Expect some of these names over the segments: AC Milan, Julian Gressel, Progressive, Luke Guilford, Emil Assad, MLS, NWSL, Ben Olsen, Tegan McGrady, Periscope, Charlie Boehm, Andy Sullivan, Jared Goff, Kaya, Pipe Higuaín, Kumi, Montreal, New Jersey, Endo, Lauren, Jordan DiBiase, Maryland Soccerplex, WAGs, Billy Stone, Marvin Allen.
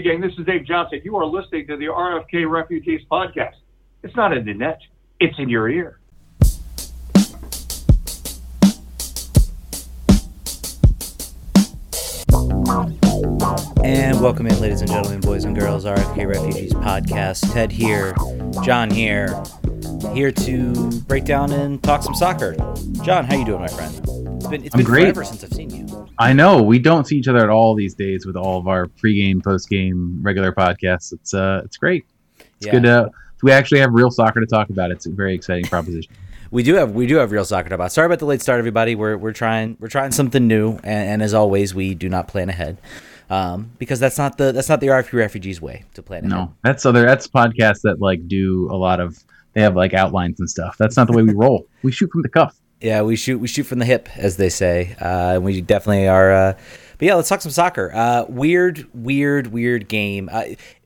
Hey, gang, this is Dave Johnson. You are listening to the RFK Refugees podcast. It's not in the net. It's in your ear. And welcome in, ladies and gentlemen, boys and girls, RFK Refugees podcast. Ted here, John here, here to break down and talk some soccer. John, how you doing, my friend? It's been forever since I've seen you. I know. We don't see each other at all these days with all of our pregame, postgame, regular podcasts. It's great. It's good. We actually have real soccer to talk about. It's a very exciting proposition. We do have real soccer to talk about. Sorry about the late start, everybody. We're trying something new, and as always, we do not plan ahead. Because that's not the RFP Refugees way to plan ahead. No, that's podcasts that like do a lot of, they have like outlines and stuff. That's not the way we roll. We shoot from the cuff. Yeah, we shoot from the hip, as they say. We definitely are. But yeah, let's talk some soccer. Weird game.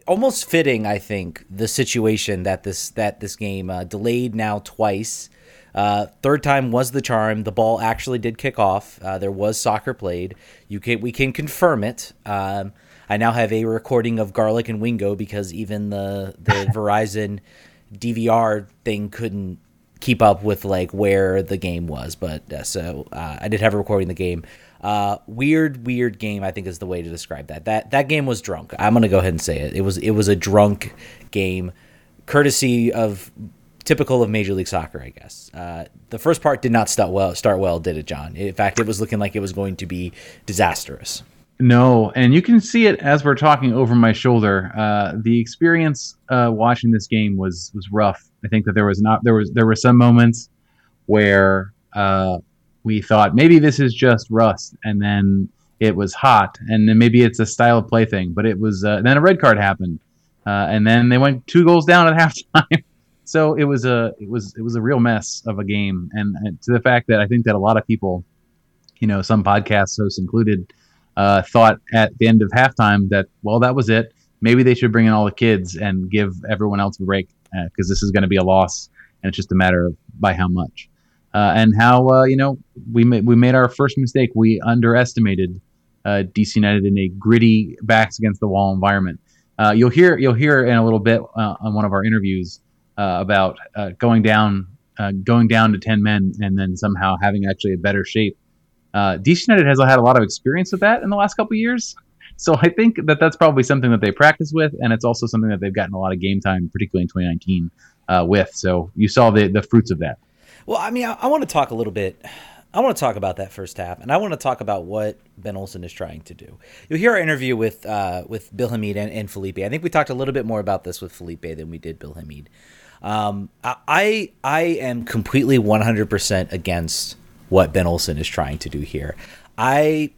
Almost fitting, I think, the situation that this game delayed now twice. Third time was the charm. The ball actually did kick off. There was soccer played. We can confirm it. I now have a recording of Garlic and Wingo because even the Verizon DVR thing couldn't keep up with like where the game was, but so I did have a recording of the game. Weird game, I think, is the way to describe that. That game was drunk. I'm gonna go ahead and say it. It was a drunk game, courtesy of typical of Major League Soccer, I guess. The first part did not start well, did it, John? In fact, it was looking like it was going to be disastrous. No, and you can see it as we're talking over my shoulder. The experience watching this game was rough. I think that there were some moments where we thought maybe this is just rust, and then it was hot, and then maybe it's a style of play thing. But it was then a red card happened, and then they went 2 goals down at halftime. So it was a real mess of a game, and to the fact that I think that a lot of people, you know, some podcast hosts included, thought at the end of halftime that, well, that was it. Maybe they should bring in all the kids and give everyone else a break because this is going to be a loss, and it's just a matter of by how much. And how, you know, we made our first mistake. We underestimated DC United in a gritty, backs against the wall environment. You'll hear in a little bit on one of our interviews about going down to 10 men and then somehow having actually a better shape. DC United has had a lot of experience with that in the last couple of years. So I think that that's probably something that they practice with, and it's also something that they've gotten a lot of game time, particularly in 2019, with. So you saw the fruits of that. Well, I mean, I want to talk a little bit. I want to talk about that first half, and I want to talk about what Ben Olsen is trying to do. You'll hear our interview with Bill Hamid and Felipe. I think we talked a little bit more about this with Felipe than we did Bill Hamid. I am completely 100% against what Ben Olsen is trying to do here. I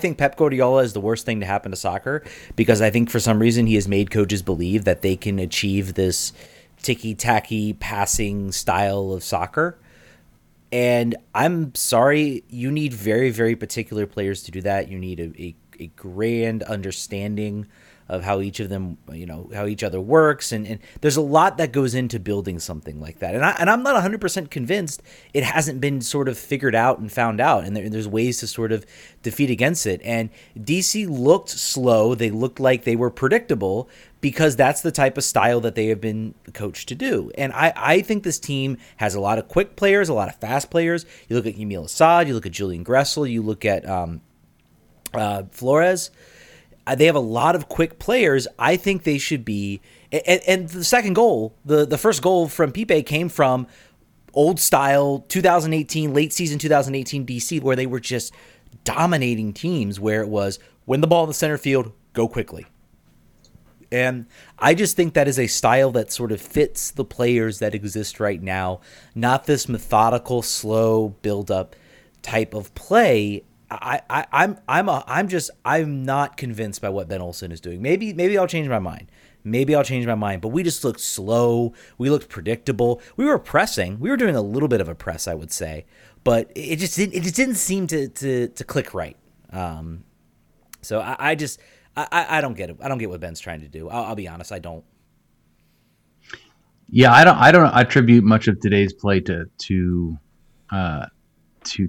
think Pep Guardiola is the worst thing to happen to soccer because I think for some reason he has made coaches believe that they can achieve this ticky-tacky passing style of soccer. And I'm sorry, you need very, very particular players to do that. You need a grand understanding of how each of them, you know, how each other works. And there's a lot that goes into building something like that. And I'm not 100% convinced it hasn't been sort of figured out and found out. And there's ways to sort of defeat against it. And DC looked slow. They looked like they were predictable because that's the type of style that they have been coached to do. And I think this team has a lot of quick players, a lot of fast players. You look at Emil Assad, you look at Julian Gressel, you look at Flores. They have a lot of quick players. I think they should be and the second goal, the first goal from Pipe came from old style 2018, late season 2018 DC, where they were just dominating teams, where it was win the ball in the center field, go quickly. And I just think that is a style that sort of fits the players that exist right now, not this methodical, slow build-up type of play. I'm not convinced by what Ben Olsen is doing. Maybe I'll change my mind. But we just looked slow. We looked predictable. We were pressing. We were doing a little bit of a press, I would say, but it just didn't seem to click right. So I don't get it. I don't get what Ben's trying to do. I'll be honest. I don't. Yeah, I don't attribute much of today's play to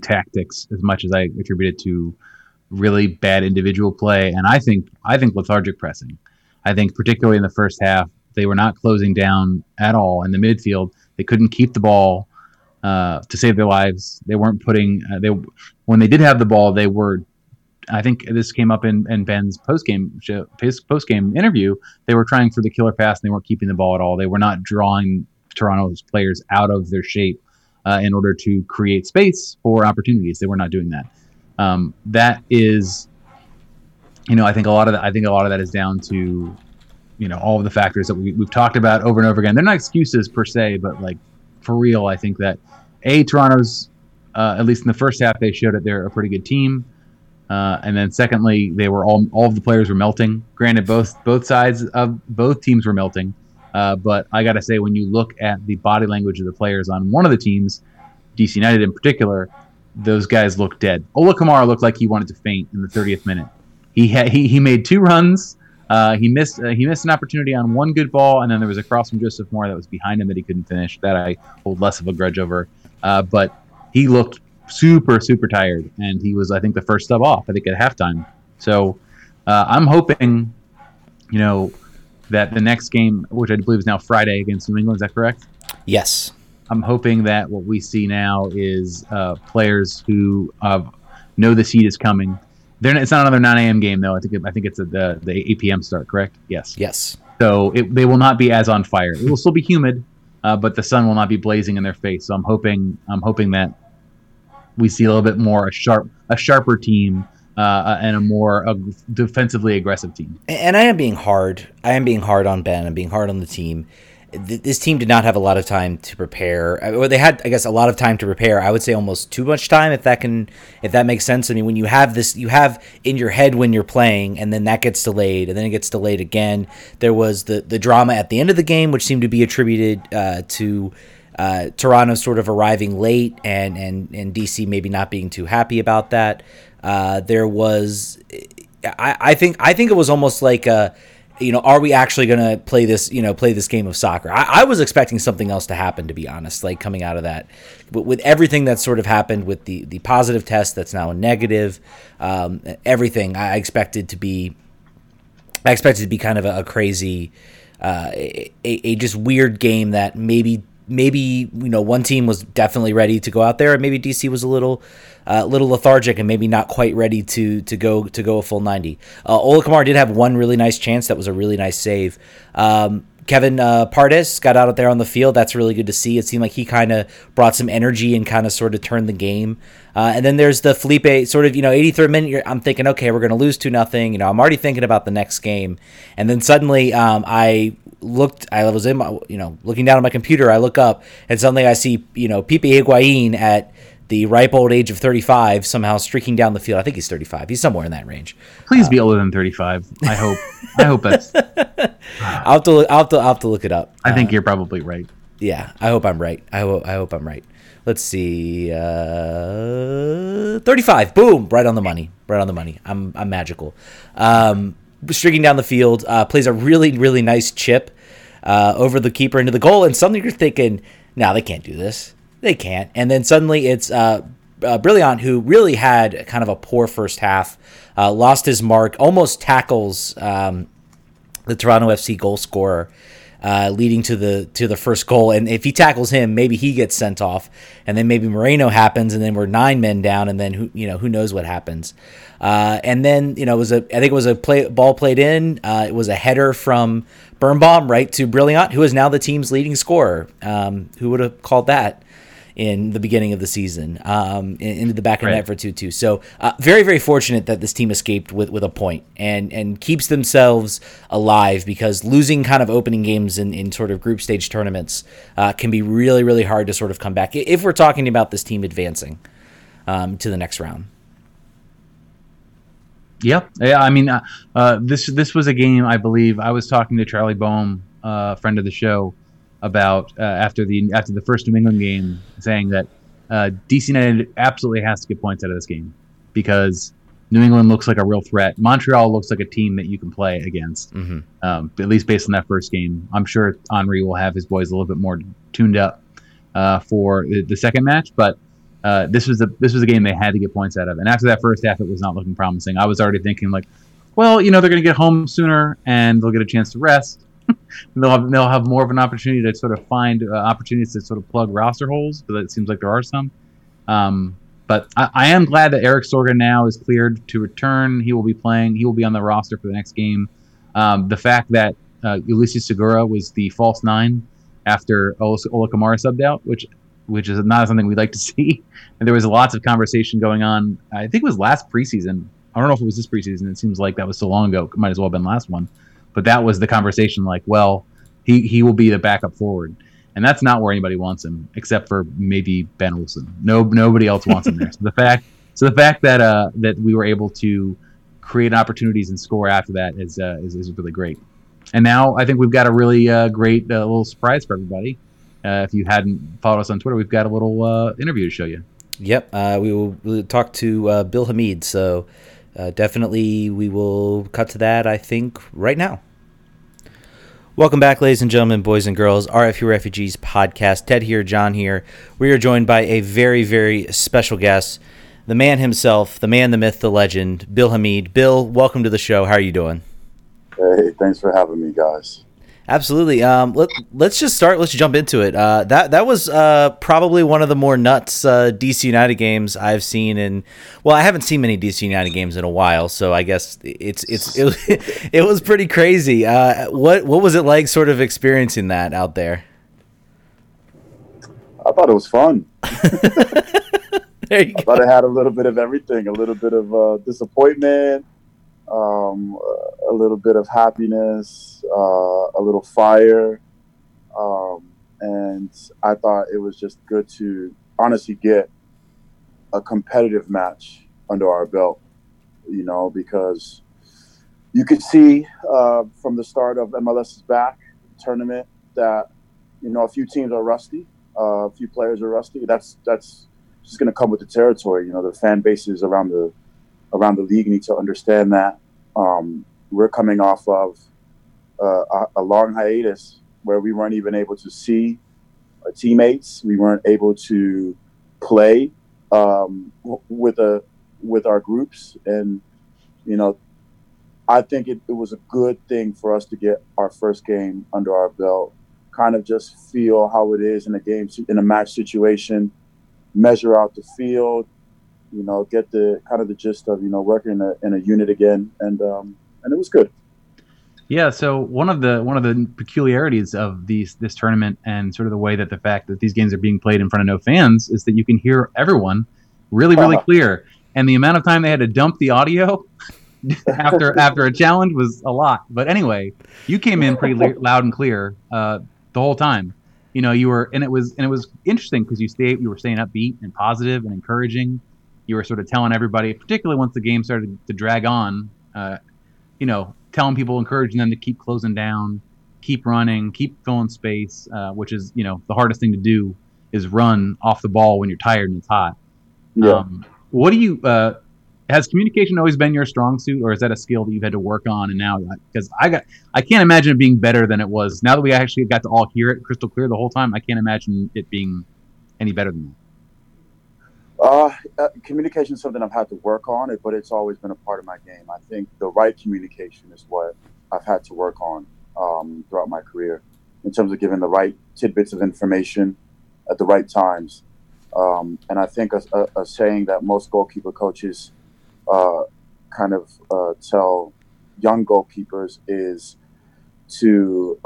tactics as much as I attributed to really bad individual play, and I think lethargic pressing. I think particularly in the first half, they were not closing down at all in the midfield. They couldn't keep the ball to save their lives. They weren't putting when they did have the ball, they were. I think this came up in Ben's post-game interview. They were trying for the killer pass, and they weren't keeping the ball at all. They were not drawing Toronto's players out of their shape in order to create space for opportunities. They were not doing that. That is, I think a lot of that is down to, all of the factors that we've talked about over and over again. They're not excuses per se, but like for real, I think that Toronto's at least in the first half they showed that they're a pretty good team. And then secondly, they were all of the players were melting. Granted, both sides of both teams were melting. But I got to say, when you look at the body language of the players on one of the teams, DC United in particular, those guys looked dead. Ola Kamara looked like he wanted to faint in the 30th minute. He made two runs. He missed an opportunity on one good ball, and then there was a cross from Joseph Moore that was behind him that he couldn't finish. That I hold less of a grudge over. But he looked super, super tired, and he was, I think, the first sub off, I think, at halftime. So I'm hoping, that the next game, which I believe is now Friday against New England, is that correct? Yes. I'm hoping that what we see now is players who know the seed is coming. It's not another 9 a.m. game, though. I think it's the 8 p.m. start, correct? Yes. Yes. So they will not be as on fire. It will still be humid, but the sun will not be blazing in their face. So I'm hoping that we see a little bit more a sharper team and a more defensively aggressive team. And I am being hard on Ben. I'm being hard on the team. This team did not have a lot of time to prepare. Or they had, I guess, a lot of time to prepare. I would say almost too much time, if that makes sense. I mean, when you have this, you have in your head when you're playing, and then that gets delayed, and then it gets delayed again. There was the drama at the end of the game, which seemed to be attributed to Toronto sort of arriving late, and DC maybe not being too happy about that. There was, I think it was almost like a. Are we actually going to play this game of soccer? I was expecting something else to happen, to be honest, like coming out of that. But with everything that's sort of happened with the positive test that's now a negative, everything I expected to be kind of a crazy, a just weird game that maybe one team was definitely ready to go out there, and maybe DC was a little lethargic and maybe not quite ready to go a full 90. Ola Kamara did have one really nice chance. That was a really nice save. Kevin Pardes got out there on the field. That's really good to see. It seemed like he kind of brought some energy and kind of sort of turned the game. And then there's the Felipe sort of, 83rd minute. I'm thinking, okay, we're going to lose 2-0. I'm already thinking about the next game. And then suddenly I was looking down at my computer. I look up and suddenly I see, Pipe Higuaín at the ripe old age of 35 somehow streaking down the field. I think he's 35. He's somewhere in that range. Please be older than 35. I hope. I hope that's. I'll have to look it up. I think you're probably right. Yeah, I hope I'm right. I hope I'm right. Let's see. 35. Boom! Right on the money. Right on the money. I'm magical. Streaking down the field, plays a really, really nice chip over the keeper into the goal, and suddenly you're thinking, "No, they can't do this. They can't." And then suddenly it's Brilliant, who really had kind of a poor first half, lost his mark, almost tackles the Toronto FC goal scorer, leading to the first goal. And if he tackles him, maybe he gets sent off, and then maybe Moreno happens, and then we're 9 men down, and then who knows what happens. And then it was a ball played in. It was a header from Birnbaum right to Brilliant, who is now the team's leading scorer. Who would have called that? In the beginning of the season, into the back of the net for 2-2. So very, very fortunate that this team escaped with a point and keeps themselves alive, because losing kind of opening games in sort of group stage tournaments can be really, really hard to sort of come back, if we're talking about this team advancing to the next round. Yeah. I mean, this was a game, I believe, I was talking to Charlie Boehm, a friend of the show, about after the first New England game, saying that DC United absolutely has to get points out of this game, because New England looks like a real threat. Montreal looks like a team that you can play against, at least based on that first game. I'm sure Henry will have his boys a little bit more tuned up for the second match, but This was a game they had to get points out of. And after that first half, it was not looking promising. I was already thinking, like, well, you know, they're going to get home sooner and they'll get a chance to rest. They'll have more of an opportunity to sort of find opportunities to sort of plug roster holes, but it seems like there are some. But I am glad that Eric Sorgan now is cleared to return. He will be playing. He will be on the roster for the next game. The fact that Ulysses Segura was the false nine after Ola Kamara subbed out, which is not something we'd like to see. And there was lots of conversation going on. I think it was last preseason. I don't know if it was this preseason. It seems like that was so long ago. It might as well have been last one. But that was the conversation, like, well, he will be the backup forward. And that's not where anybody wants him, except for maybe Ben Olsen. Nobody else wants him there. So the fact that that we were able to create opportunities and score after that is really great. And now I think we've got a really great little surprise for everybody. If you hadn't followed us on Twitter, we've got a little interview to show you. Yep, we'll talk to Bill Hamid. So definitely we will cut to that, I think, right now. Welcome back, ladies and gentlemen, boys and girls. RFK Refugees podcast. Ted here, John here. We are joined by a very, very special guest, the man himself, the man, the myth, the legend, Bill Hamid. Bill, welcome to the show. How are you doing? Hey, thanks for having me, guys. Absolutely. Let's just start. Let's jump into it. That was probably one of the more nuts DC United games I've seen in. Well, I haven't seen many DC United games in a while, so I guess it was pretty crazy. What was it like, sort of experiencing that out there? I thought it was fun. There you go. I thought it had a little bit of everything, a little bit of disappointment. A little bit of happiness, a little fire. And I thought it was just good to honestly get a competitive match under our belt, you know, because you could see from the start of MLS's back tournament that, you know, a few teams are rusty, a few players are rusty. That's just going to come with the territory. You know, the fan bases around the league need to understand that we're coming off of a long hiatus where we weren't even able to see our teammates. We weren't able to play with our groups. And, you know, I think it was a good thing for us to get our first game under our belt, kind of just feel how it is in a match situation, measure out the field, you know, get the kind of the gist of, you know, working in a unit again, and it was good. Yeah. So one of the peculiarities of this tournament and sort of the way that the fact that these games are being played in front of no fans is that you can hear everyone really clear. And the amount of time they had to dump the audio after a challenge was a lot. But anyway, you came in pretty loud and clear the whole time. You know, you were, and it was interesting because you were staying upbeat and positive and encouraging. You were sort of telling everybody, particularly once the game started to drag on, you know, telling people, encouraging them to keep closing down, keep running, keep filling space, which is, you know, the hardest thing to do is run off the ball when you're tired and it's hot. Yeah. What do you, has communication always been your strong suit, or is that a skill that you've had to work on? And now, because I can't imagine it being better than it was. Now that we actually got to all hear it crystal clear the whole time, I can't imagine it being any better than that. Communication is something I've had to work on, but it's always been a part of my game. I think the right communication is what I've had to work on throughout my career in terms of giving the right tidbits of information at the right times. And I think a saying that most goalkeeper coaches kind of tell young goalkeepers is to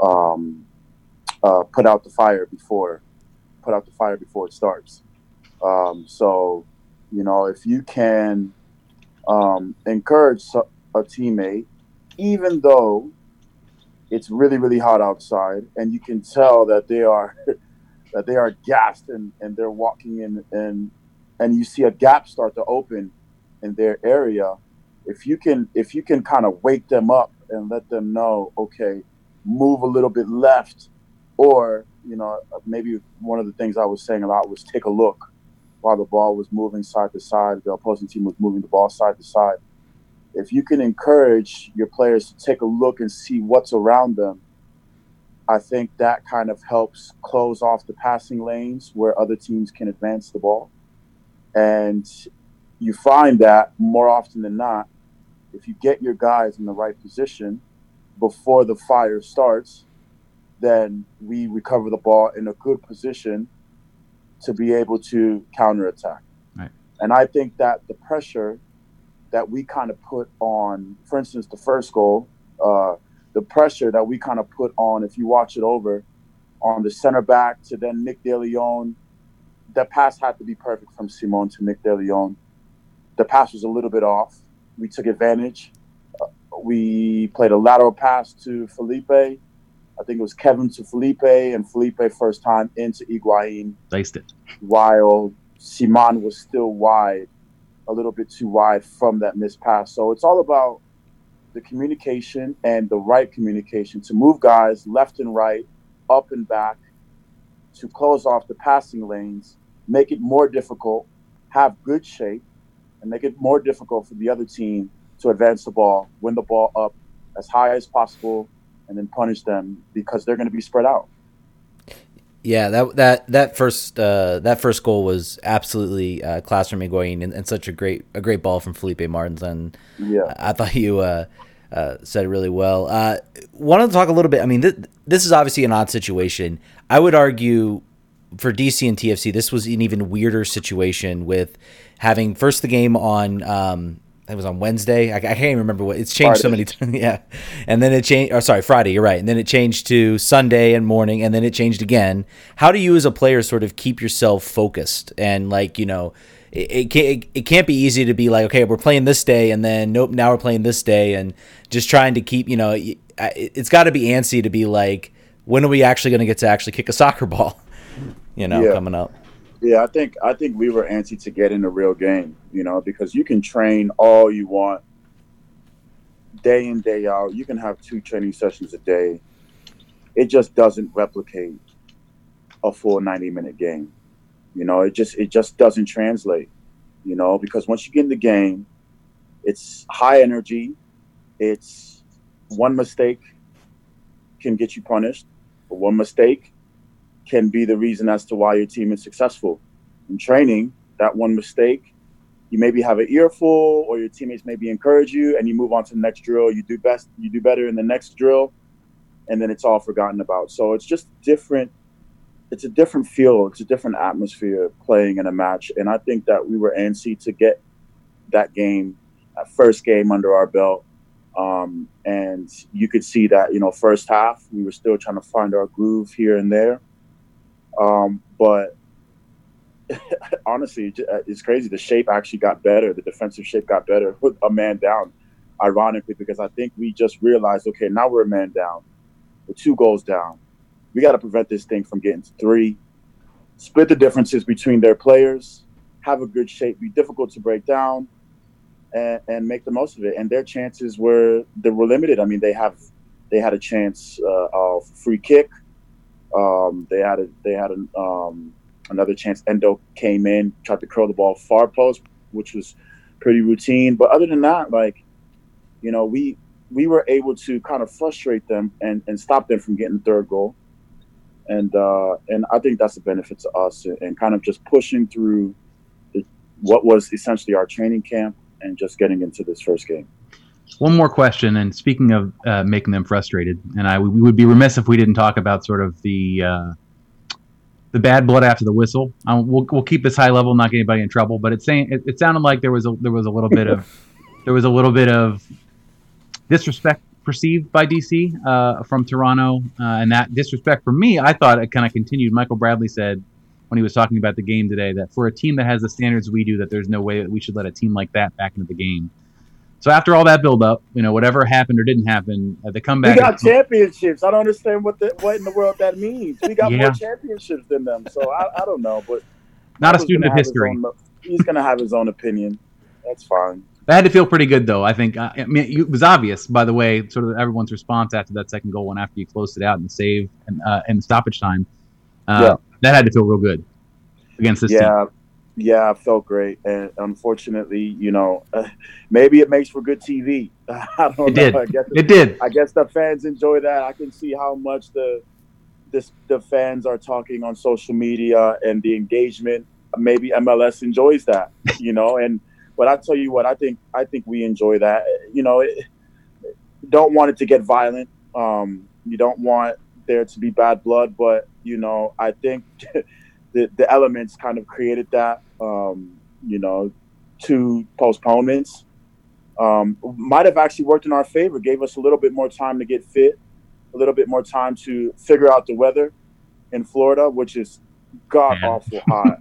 put out the fire before it starts. So, you know, if you can encourage a teammate, even though it's really, really hot outside, and you can tell that they are gassed and they're walking in, and you see a gap start to open in their area, if you can kind of wake them up and let them know, okay, move a little bit left, or, you know, maybe one of the things I was saying a lot was take a look. While the ball was moving side to side, the opposing team was moving the ball side to side. If you can encourage your players to take a look and see what's around them, I think that kind of helps close off the passing lanes where other teams can advance the ball. And you find that more often than not, if you get your guys in the right position before the fire starts, then we recover the ball in a good position to be able to counterattack. Right. And I think that the pressure that we kind of put on, for instance, the first goal, the pressure that we kind of put on, if you watch it over, on the center back to then Nick DeLeon, the pass had to be perfect from Simon to Nick DeLeon. The pass was a little bit off. We took advantage. We played a lateral pass to Felipe. I think it was Kevin to Felipe, and Felipe first time into Higuaín. Placed it. While Simon was still wide, a little bit too wide from that missed pass. So it's all about the communication and the right communication to move guys left and right, up and back, to close off the passing lanes, make it more difficult, have good shape, and make it more difficult for the other team to advance the ball, win the ball up as high as possible, and then punish them because they're going to be spread out. Yeah, that first goal was absolutely class from Higuaín, and such a great ball from Felipe Martins. And yeah, I thought you said it really well. Wanted to talk a little bit. I mean, this is obviously an odd situation. I would argue for DC and TFC, this was an even weirder situation with having first the game on. It was on Wednesday. I can't even remember what it's changed Friday. So many times. Yeah. And then it changed. Or sorry, Friday. You're right. And then it changed to Sunday and morning, and then it changed again. How do you as a player sort of keep yourself focused? And like, you know, it can't be easy to be like, okay, we're playing this day, and then nope, now we're playing this day, and just trying to keep, you know, it's got to be antsy to be like, when are we actually going to get to actually kick a soccer ball, you know, yeah, coming up? Yeah, I think we were antsy to get in a real game, you know, because you can train all you want day in, day out. You can have 2 training sessions a day. It just doesn't replicate a full 90-minute game. You know, it just doesn't translate, you know, because once you get in the game, it's high energy. It's one mistake can get you punished, but one mistake can be the reason as to why your team is successful. In training, that one mistake, you maybe have an earful, or your teammates maybe encourage you, and you move on to the next drill. You do best, you do better in the next drill, and then it's all forgotten about. So it's just different. It's a different feel. It's a different atmosphere playing in a match. And I think that we were antsy to get that game, that first game under our belt. And you could see that, you know, first half, we were still trying to find our groove here and there. But honestly, it's crazy. The shape actually got better. The defensive shape got better with a man down, ironically, because I think we just realized, okay, now we're a man down. We're 2 goals down. We got to prevent this thing from getting to 3, split the differences between their players, have a good shape, be difficult to break down, and make the most of it. And their chances were limited. I mean, they had a chance of free kick. They had another chance. Endo came in, tried to curl the ball far post, which was pretty routine. But other than that, like, you know, we were able to kind of frustrate them and stop them from getting the 3rd goal. And I think that's a benefit to us, and kind of just pushing through what was essentially our training camp and just getting into this first game. One more question, and speaking of making them frustrated, and we would be remiss if we didn't talk about sort of the bad blood after the whistle. We'll keep this high level, not get anybody in trouble. But it sounded like there was a little bit of disrespect perceived by DC from Toronto, and that disrespect for me, I thought it kind of continued. Michael Bradley said when he was talking about the game today that for a team that has the standards we do, that there's no way that we should let a team like that back into the game. So after all that build-up, you know, whatever happened or didn't happen, the comeback. We got championships. I don't understand what in the world that means. We got more championships than them, so I don't know. But not a student of history. He's going to have his own opinion. That's fine. That had to feel pretty good, though. I think. I mean, it was obvious, by the way, sort of everyone's response after that second goal, and after you closed it out and the save and stoppage time. That had to feel real good against this team. Yeah, I felt great, and unfortunately, you know, maybe it makes for good TV. I don't know. I guess the fans enjoy that. I can see how much the fans are talking on social media and the engagement maybe MLS enjoys that, you know. And but I tell you what, I think we enjoy that, you know. Don't want it to get violent. You don't want there to be bad blood, but you know, I think the elements kind of created that. You know, two postponements might have actually worked in our favor. Gave us a little bit more time to get fit, a little bit more time to figure out the weather in Florida, which is god awful hot.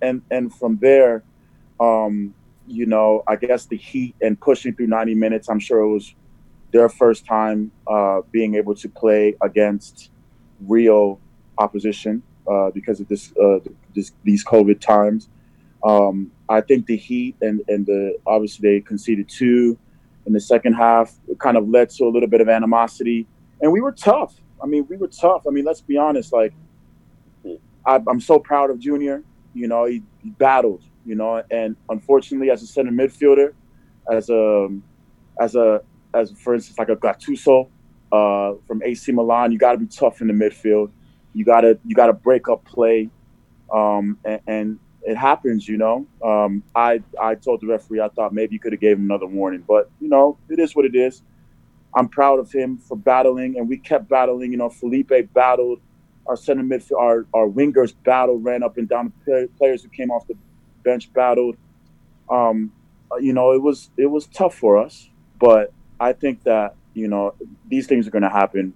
And from there, you know, I guess the heat and pushing through 90 minutes. I'm sure it was their first time being able to play against real opposition because of these COVID times. I think the heat and the obviously they conceded 2 in the second half. It kind of led to a little bit of animosity, and we were tough. I mean, let's be honest. Like, I'm so proud of Junior. You know, he battled. You know, and unfortunately, as a center midfielder, as for instance, like a Gattuso from AC Milan, you got to be tough in the midfield. You gotta break up play, and it happens, you know. I told the referee I thought maybe you could have gave him another warning, but you know, it is what it is. I'm proud of him for battling, and we kept battling. You know, Felipe battled, our center midfield, our wingers battled, ran up and down. The players who came off the bench battled. You know, it was tough for us, but I think that, you know, these things are going to happen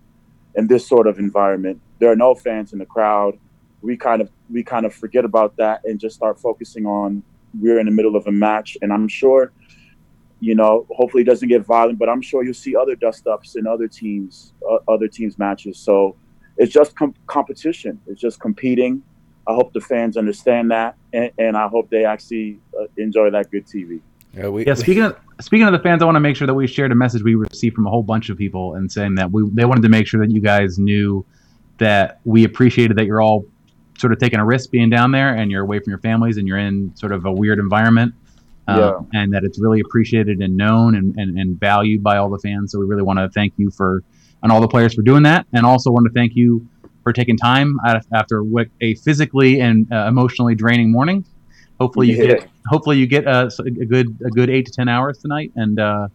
in this sort of environment. There are no fans in the crowd. We kind of forget about that and just start focusing on we're in the middle of a match. And I'm sure, you know, hopefully it doesn't get violent, but I'm sure you'll see other dust-ups in other teams' matches. So it's just competition. It's just competing. I hope the fans understand that, and I hope they actually enjoy that good TV. Yeah, speaking of the fans, I want to make sure that we shared a message we received from a whole bunch of people and saying that they wanted to make sure that you guys knew that we appreciated that you're all sort of taking a risk being down there and you're away from your families and you're in sort of a weird environment, and that it's really appreciated and known and valued by all the fans. So we really want to thank you and all the players for doing that, and also want to thank you for taking time after a physically and emotionally draining morning. Hopefully you get a good 8 to 10 hours tonight, and I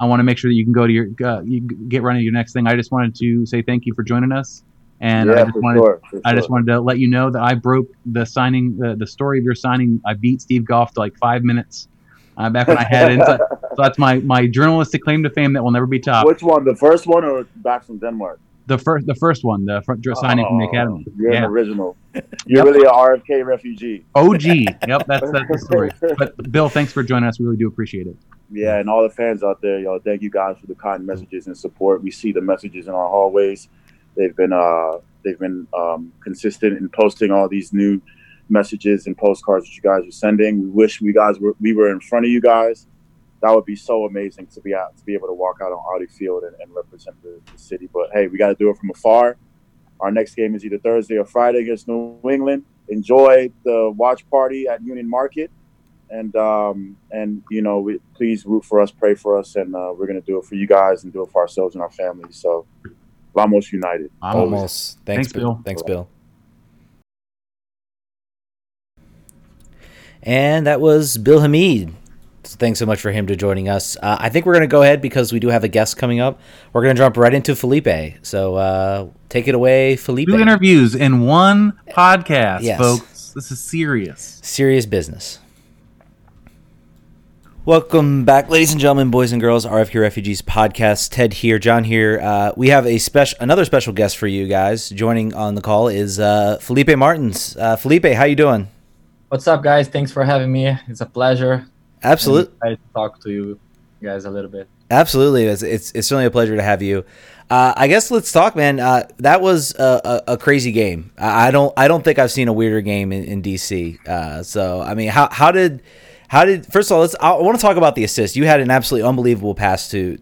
want to make sure that you can go to you get running to your next thing. I just wanted to say thank you for joining us, and I just wanted to let you know that I broke the signing, the story of your signing. I beat Steve Goff to like 5 minutes back when I had it. So that's my journalistic claim to fame that will never be topped. Which one, the first one, or back from Denmark? The first one, the signing from the academy. You're an original. You're really an RFK refugee. OG. Yep, that's the story. But Bill, thanks for joining us. We really do appreciate it. Yeah, and all the fans out there, y'all, thank you guys for the kind messages and support. We see the messages in our hallways. They've been consistent in posting all these new messages and postcards that you guys are sending. We wish we were in front of you guys. That would be so amazing to be able to walk out on Audi Field and represent the city. But hey, we got to do it from afar. Our next game is either Thursday or Friday against New England. Enjoy the watch party at Union Market, and you know, please root for us, pray for us, and we're gonna do it for you guys and do it for ourselves and our families. So, Vamos United. Almost. Thanks, Bill. Thanks, Bill. And that was Bill Hamid. So thanks so much for him to joining us. I think we're going to go ahead because we do have a guest coming up. We're going to jump right into Felipe. So take it away, Felipe. 2 interviews in one podcast, yes. Folks. This is serious. Serious business. Welcome back, ladies and gentlemen, boys and girls, RFK Refugees podcast. Ted here, John here. We have another special guest for you guys. Joining on the call is Felipe Martins. Felipe, how you doing? What's up, guys? Thanks for having me. It's a pleasure. Absolutely. I talk to you guys a little bit. Absolutely. It's certainly a pleasure to have you. I guess let's talk, man. That was a crazy game. I don't think I've seen a weirder game in DC. So I mean, how did first of all, I want to talk about the assist. You had an absolutely unbelievable pass to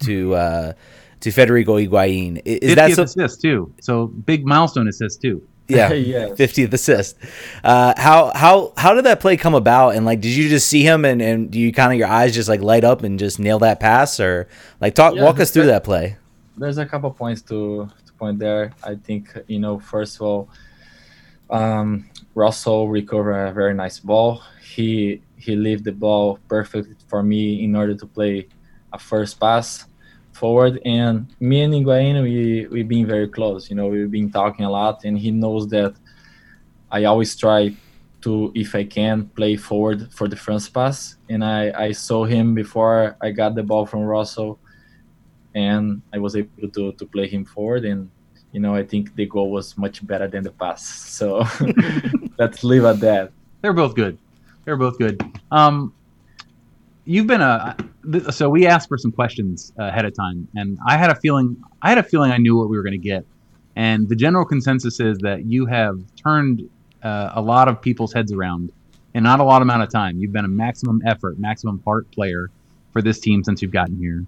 Federico Higuaín. Is that 50th assist too? So big milestone assist too. Yeah, yes. 50th assist. How did that play come about? And like, did you just see him and do you kind of your eyes just like light up and just nail that pass, or like walk us through that play? There's a couple points to point there. I think, you know, first of all, Russell recovered a very nice ball. He left the ball perfect for me in order to play a first pass forward. And me and Higuaín, we've been very close. You know, we've been talking a lot, and he knows that I always try to, if I can, play forward for the front pass. And I saw him before I got the ball from Russell, and I was able to play him forward. And, you know, I think the goal was much better than the pass. So let's leave at that. They're both good. They're both good. You've been so we asked for some questions ahead of time, and I had a feeling I knew what we were going to get. And the general consensus is that you have turned a lot of people's heads around in not a lot amount of time. You've been a maximum effort, maximum heart player for this team since you've gotten here,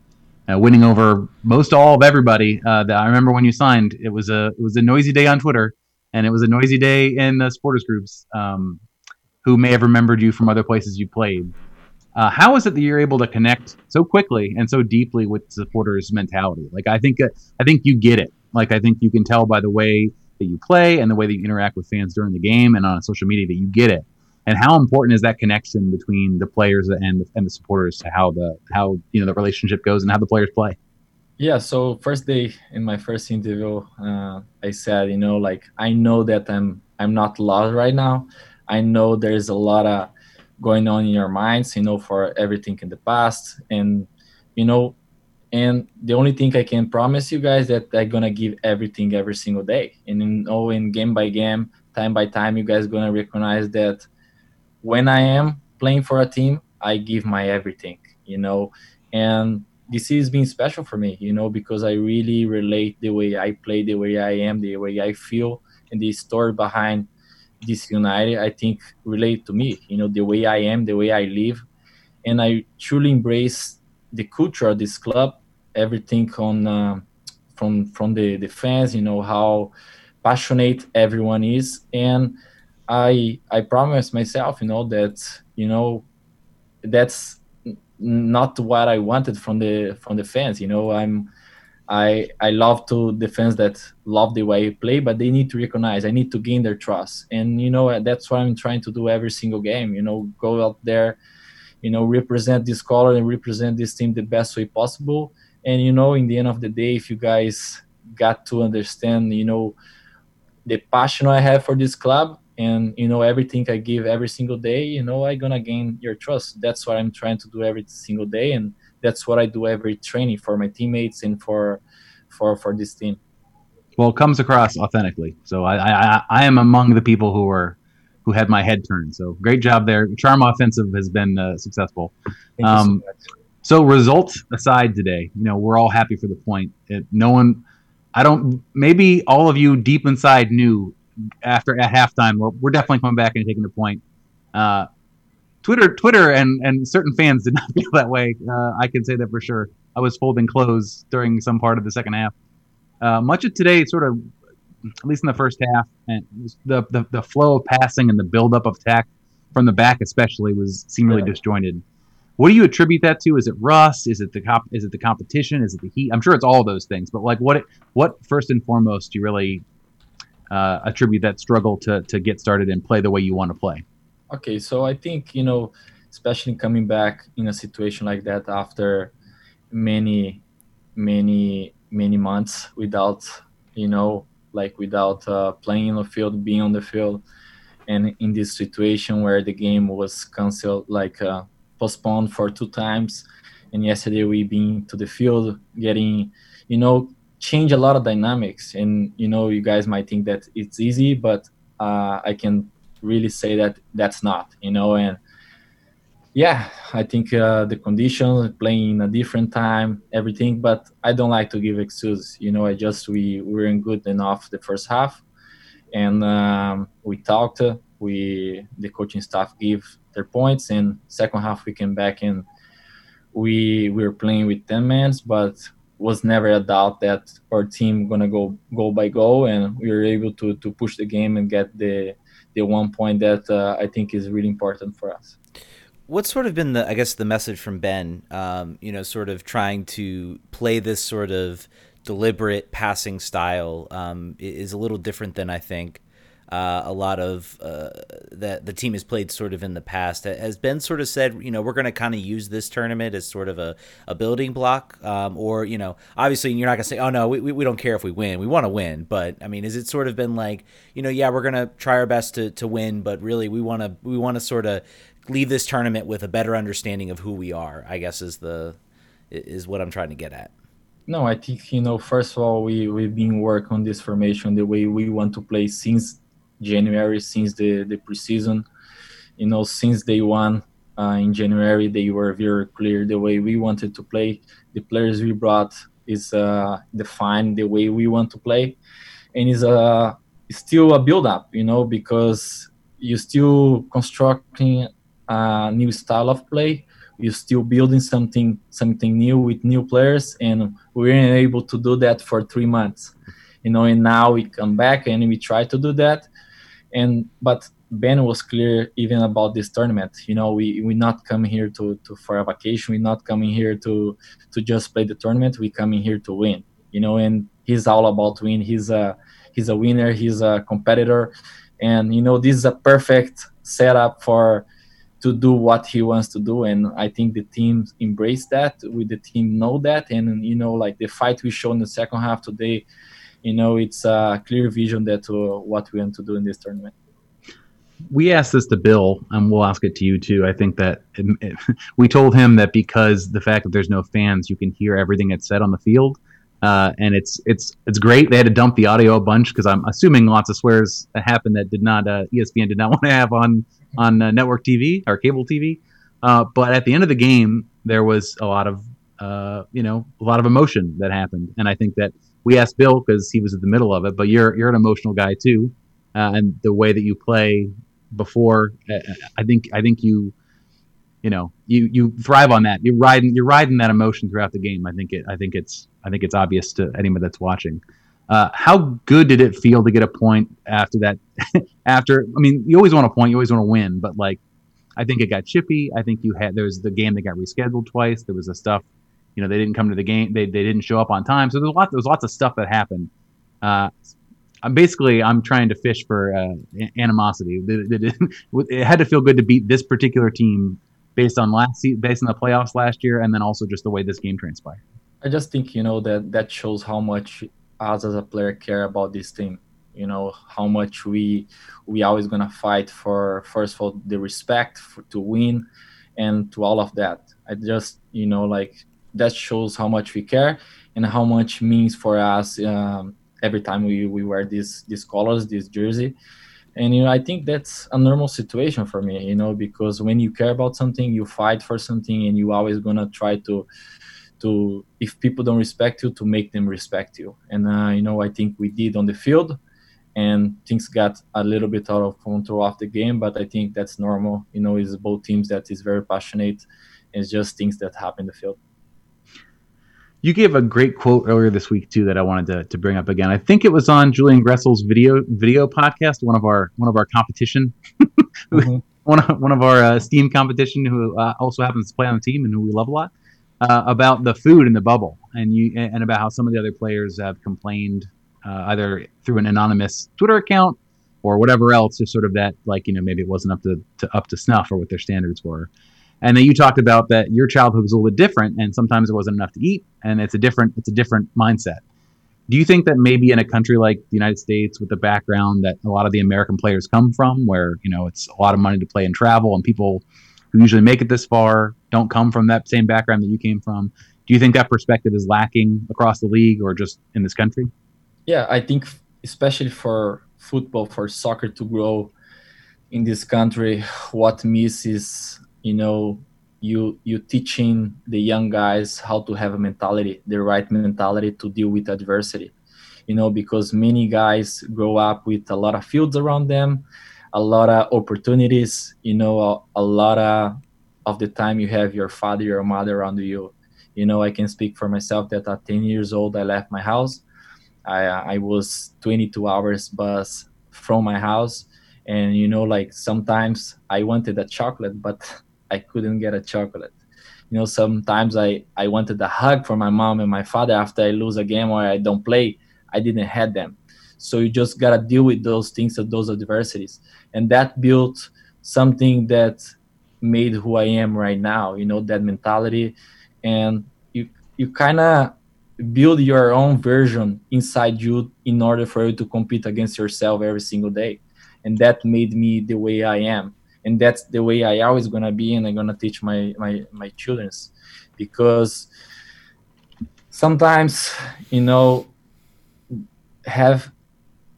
winning over most all of everybody. That I remember when you signed, it was a noisy day on Twitter, and it was a noisy day in the supporters groups. Who may have remembered you from other places you played. How is it that you're able to connect so quickly and so deeply with supporters' mentality? Like, I think you get it. Like, I think you can tell by the way that you play and the way that you interact with fans during the game and on social media that you get it. And how important is that connection between the players and the supporters to how you know the relationship goes and how the players play? Yeah. So first day in my first interview, I said, you know, like, I know that I'm not lost right now. I know there is a lot of going on in your minds, you know, for everything in the past. And, you know, and the only thing I can promise you guys that I'm going to give everything every single day. And, you know, in game by game, time by time, you guys going to recognize that when I am playing for a team, I give my everything, you know. And this has been special for me, you know, because I really relate the way I play, the way I am, the way I feel, and the story behind DC United, I think, relate to me, you know, the way I am, the way I live. And I truly embrace the culture of this club, everything on from the fans, you know, how passionate everyone is. And I promise myself, you know, that, you know, that's not what I wanted from the fans. You know, I love to the fans that love the way I play, but they need to recognize, I need to gain their trust. And, you know, that's what I'm trying to do every single game, you know, go out there, you know, represent this color and represent this team the best way possible. And, you know, in the end of the day, if you guys got to understand, you know, the passion I have for this club and, you know, everything I give every single day, you know, I'm going to gain your trust. That's what I'm trying to do every single day. And that's what I do every training for my teammates and for this team. Well, it comes across authentically. So I am among the people who had my head turned. So great job there. Charm Offensive has been successful. Thank you so much. So results aside today, you know, we're all happy for the point. Maybe all of you deep inside knew after at halftime, we're definitely coming back and taking the point. Twitter and certain fans did not feel that way. I can say that for sure. I was folding clothes during some part of the second half. Much of today, sort of, at least in the first half, and the flow of passing and the buildup of attack from the back especially was seemingly disjointed. What do you attribute that to? Is it rust? Is it the competition? Is it the heat? I'm sure it's all those things, but like what first and foremost do you really attribute that struggle to get started and play the way you want to play? Okay, so I think, you know, especially coming back in a situation like that after many months without, you know, like without playing on the field, being on the field, and in this situation where the game was canceled, like postponed for 2 times, and yesterday we been to the field getting, you know, change a lot of dynamics. And, you know, you guys might think that it's easy, but I can really say that that's not, you know. And yeah, I think the conditions, playing a different time, everything, but I don't like to give excuses, you know. I just we weren't good enough the first half, and we talked, the coaching staff give their points, and second half we came back and we were playing with 10 men, but was never a doubt that our team gonna go goal by goal, and we were able to push the game and get the 1 point that I think is really important for us. What's sort of been the message from Ben, you know, sort of trying to play this sort of deliberate passing style is a little different than I think a lot of that the team has played sort of in the past. As Ben sort of said, you know, we're going to kind of use this tournament as sort of a building block, or, you know, obviously you're not going to say, oh, no, we don't care if we win. We want to win. But, I mean, has it sort of been like, you know, yeah, we're going to try our best to win, but really we want to sort of leave this tournament with a better understanding of who we are, I guess is what I'm trying to get at. No, I think, you know, first of all, we've been working on this formation the way we want to play since January, since the preseason. You know, since day one in January, they were very clear the way we wanted to play. The players we brought is defined the way we want to play. And it's still a build-up, you know, because you're still constructing a new style of play. You're still building something new with new players, and we weren't able to do that for 3 months, you know. And now we come back and we try to do that. But Ben was clear even about this tournament. You know, we not come here to for a vacation. We're not coming here to just play the tournament. We're coming here to win. You know, and he's all about win. He's a winner. He's a competitor, and you know this is a perfect setup to do what he wants to do, and I think the team embraced that. With the team know that, and you know, like the fight we showed in the second half today, you know, it's a clear vision that what we want to do in this tournament. We asked this to Bill, and we'll ask it to you too. I think that we told him that because the fact that there's no fans, you can hear everything that's said on the field, and it's great. They had to dump the audio a bunch because I'm assuming lots of swears happened that did not ESPN did not want to have on network TV or cable TV. But at the end of the game, there was a lot of, you know, a lot of emotion that happened. And I think that we asked Bill because he was in the middle of it, but you're an emotional guy too. And the way that you play before, I think you thrive on that. You're riding that emotion throughout the game. I think it's obvious to anyone that's watching. How good did it feel to get a point after that? I mean, you always want a point, you always want to win, but like, I think it got chippy. I think there was the game that got rescheduled twice. There was the stuff, you know, they didn't come to the game, they didn't show up on time. So there was lots of stuff that happened. I'm trying to fish for animosity. It had to feel good to beat this particular team based on the playoffs last year, and then also just the way this game transpired. I just think, you know, that shows how much us as a player care about this team, you know, how much we always gonna fight for, first of all, the respect to win and to all of that. I just, you know, like that shows how much we care and how much means for us every time we wear these colors, this jersey. And, you know, I think that's a normal situation for me, you know, because when you care about something, you fight for something, and you always gonna try to, if people don't respect you, to make them respect you. And, you know, I think we did on the field, and things got a little bit out of control of the game, but I think that's normal. You know, it's both teams that is very passionate. It's just things that happen in the field. You gave a great quote earlier this week too that I wanted to bring up again. I think it was on Julian Gressel's video podcast, one of our competition, mm-hmm. one of our esteemed competition, who also happens to play on the team and who we love a lot. About the food in the bubble, and about how some of the other players have complained either through an anonymous Twitter account or whatever else, just sort of that, like, you know, maybe it wasn't up to snuff or what their standards were. And then you talked about that your childhood was a little bit different, and sometimes it wasn't enough to eat, and it's a different mindset. Do you think that maybe in a country like the United States, with the background that a lot of the American players come from, where, you know, it's a lot of money to play and travel, and people who usually make it this far don't come from that same background that you came from. Do you think that perspective is lacking across the league or just in this country? Yeah, I think especially for football, for soccer to grow in this country, what misses, you know, you teaching the young guys how to have a mentality, the right mentality to deal with adversity, you know, because many guys grow up with a lot of fields around them, a lot of opportunities, you know, a lot of the time you have your father, your mother around you. You know, I can speak for myself that at 10 years old, I left my house. I was 22 hours bus from my house. And, you know, like sometimes I wanted a chocolate, but I couldn't get a chocolate. You know, sometimes I wanted a hug from my mom and my father after I lose a game or I don't play. I didn't have them. So you just got to deal with those things, those adversities. And that built something that made who I am right now, you know, that mentality. And you kind of build your own version inside you in order for you to compete against yourself every single day. And that made me the way I am. And that's the way I always going to be, and I'm going to teach my children. Because sometimes, you know, have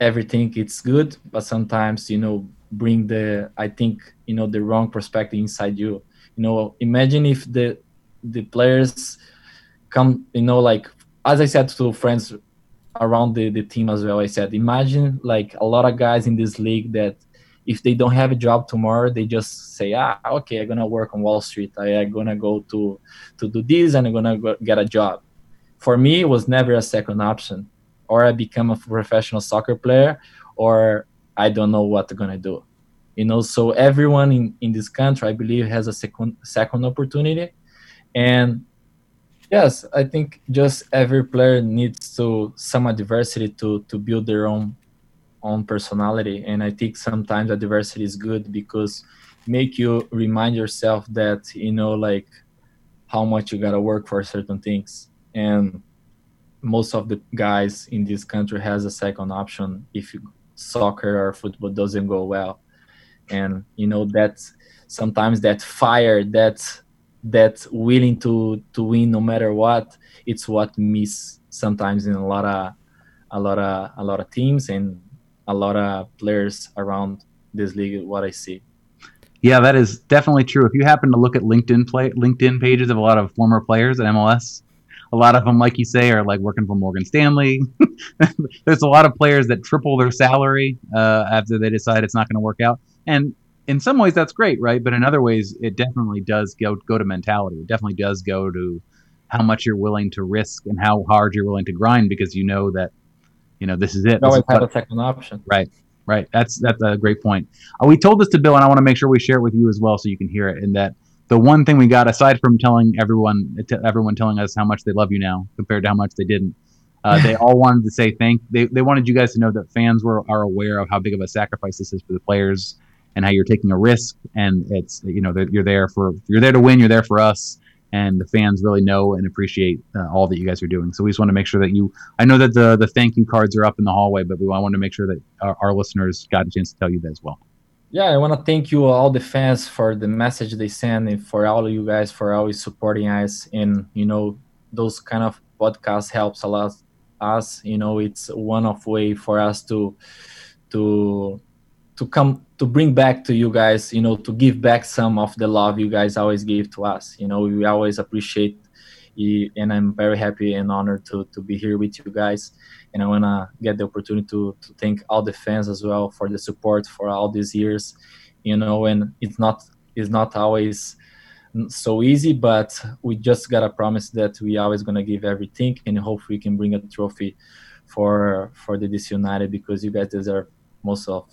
everything, it's good, but sometimes, you know, bring the wrong perspective inside you. You know, imagine if the players come, you know, like, as I said to friends around the team as well, I said, imagine like a lot of guys in this league that if they don't have a job tomorrow, they just say, okay, I'm going to work on Wall Street. I'm going to go to do this, and I'm going to get a job. For me, it was never a second option. Or I become a professional soccer player, or I don't know what I'm going to do. You know, so everyone in this country, I believe, has a second opportunity. And yes, I think just every player needs to some adversity to build their own personality. And I think sometimes adversity is good because make you remind yourself that, you know, like how much you got to work for certain things. And most of the guys in this country has a second option if soccer or football doesn't go well. And, you know, that's sometimes that fire, that willing to win no matter what, it's what miss sometimes in a lot of teams and a lot of players around this league, what I see. Yeah, that is definitely true. If you happen to look at LinkedIn pages of a lot of former players at MLS, a lot of them, like you say, are like working for Morgan Stanley. There's a lot of players that triple their salary after they decide it's not going to work out. And in some ways, that's great, right? But in other ways, it definitely does go to mentality. It definitely does go to how much you're willing to risk and how hard you're willing to grind, because you know that, you know, this is it. No, I have a second option. Right. That's a great point. We told this to Bill, and I want to make sure we share it with you as well so you can hear it, in that the one thing we got, aside from telling everyone telling us how much they love you now compared to how much they didn't, they all wanted to say they wanted you guys to know that fans are aware of how big of a sacrifice this is for the players and how you're taking a risk, and it's, you know, that you're there to win, you're there for us, and the fans really know and appreciate all that you guys are doing. So we just want to make sure that you, I know that the thank you cards are up in the hallway, but I want to make sure that our listeners got a chance to tell you that as well. Yeah, I want to thank you all the fans for the message they send, and for all of you guys for always supporting us. And, you know, those kind of podcasts helps a lot us. You know, it's one of way for us to come to bring back to you guys, you know, to give back some of the love you guys always give to us. You know, we always appreciate you, and I'm very happy and honored to be here with you guys. And I want to get the opportunity to thank all the fans as well for the support for all these years, you know, and it's not always so easy, but we just got to promise that we always going to give everything, and hope we can bring a trophy for the DC United, because you guys deserve most of,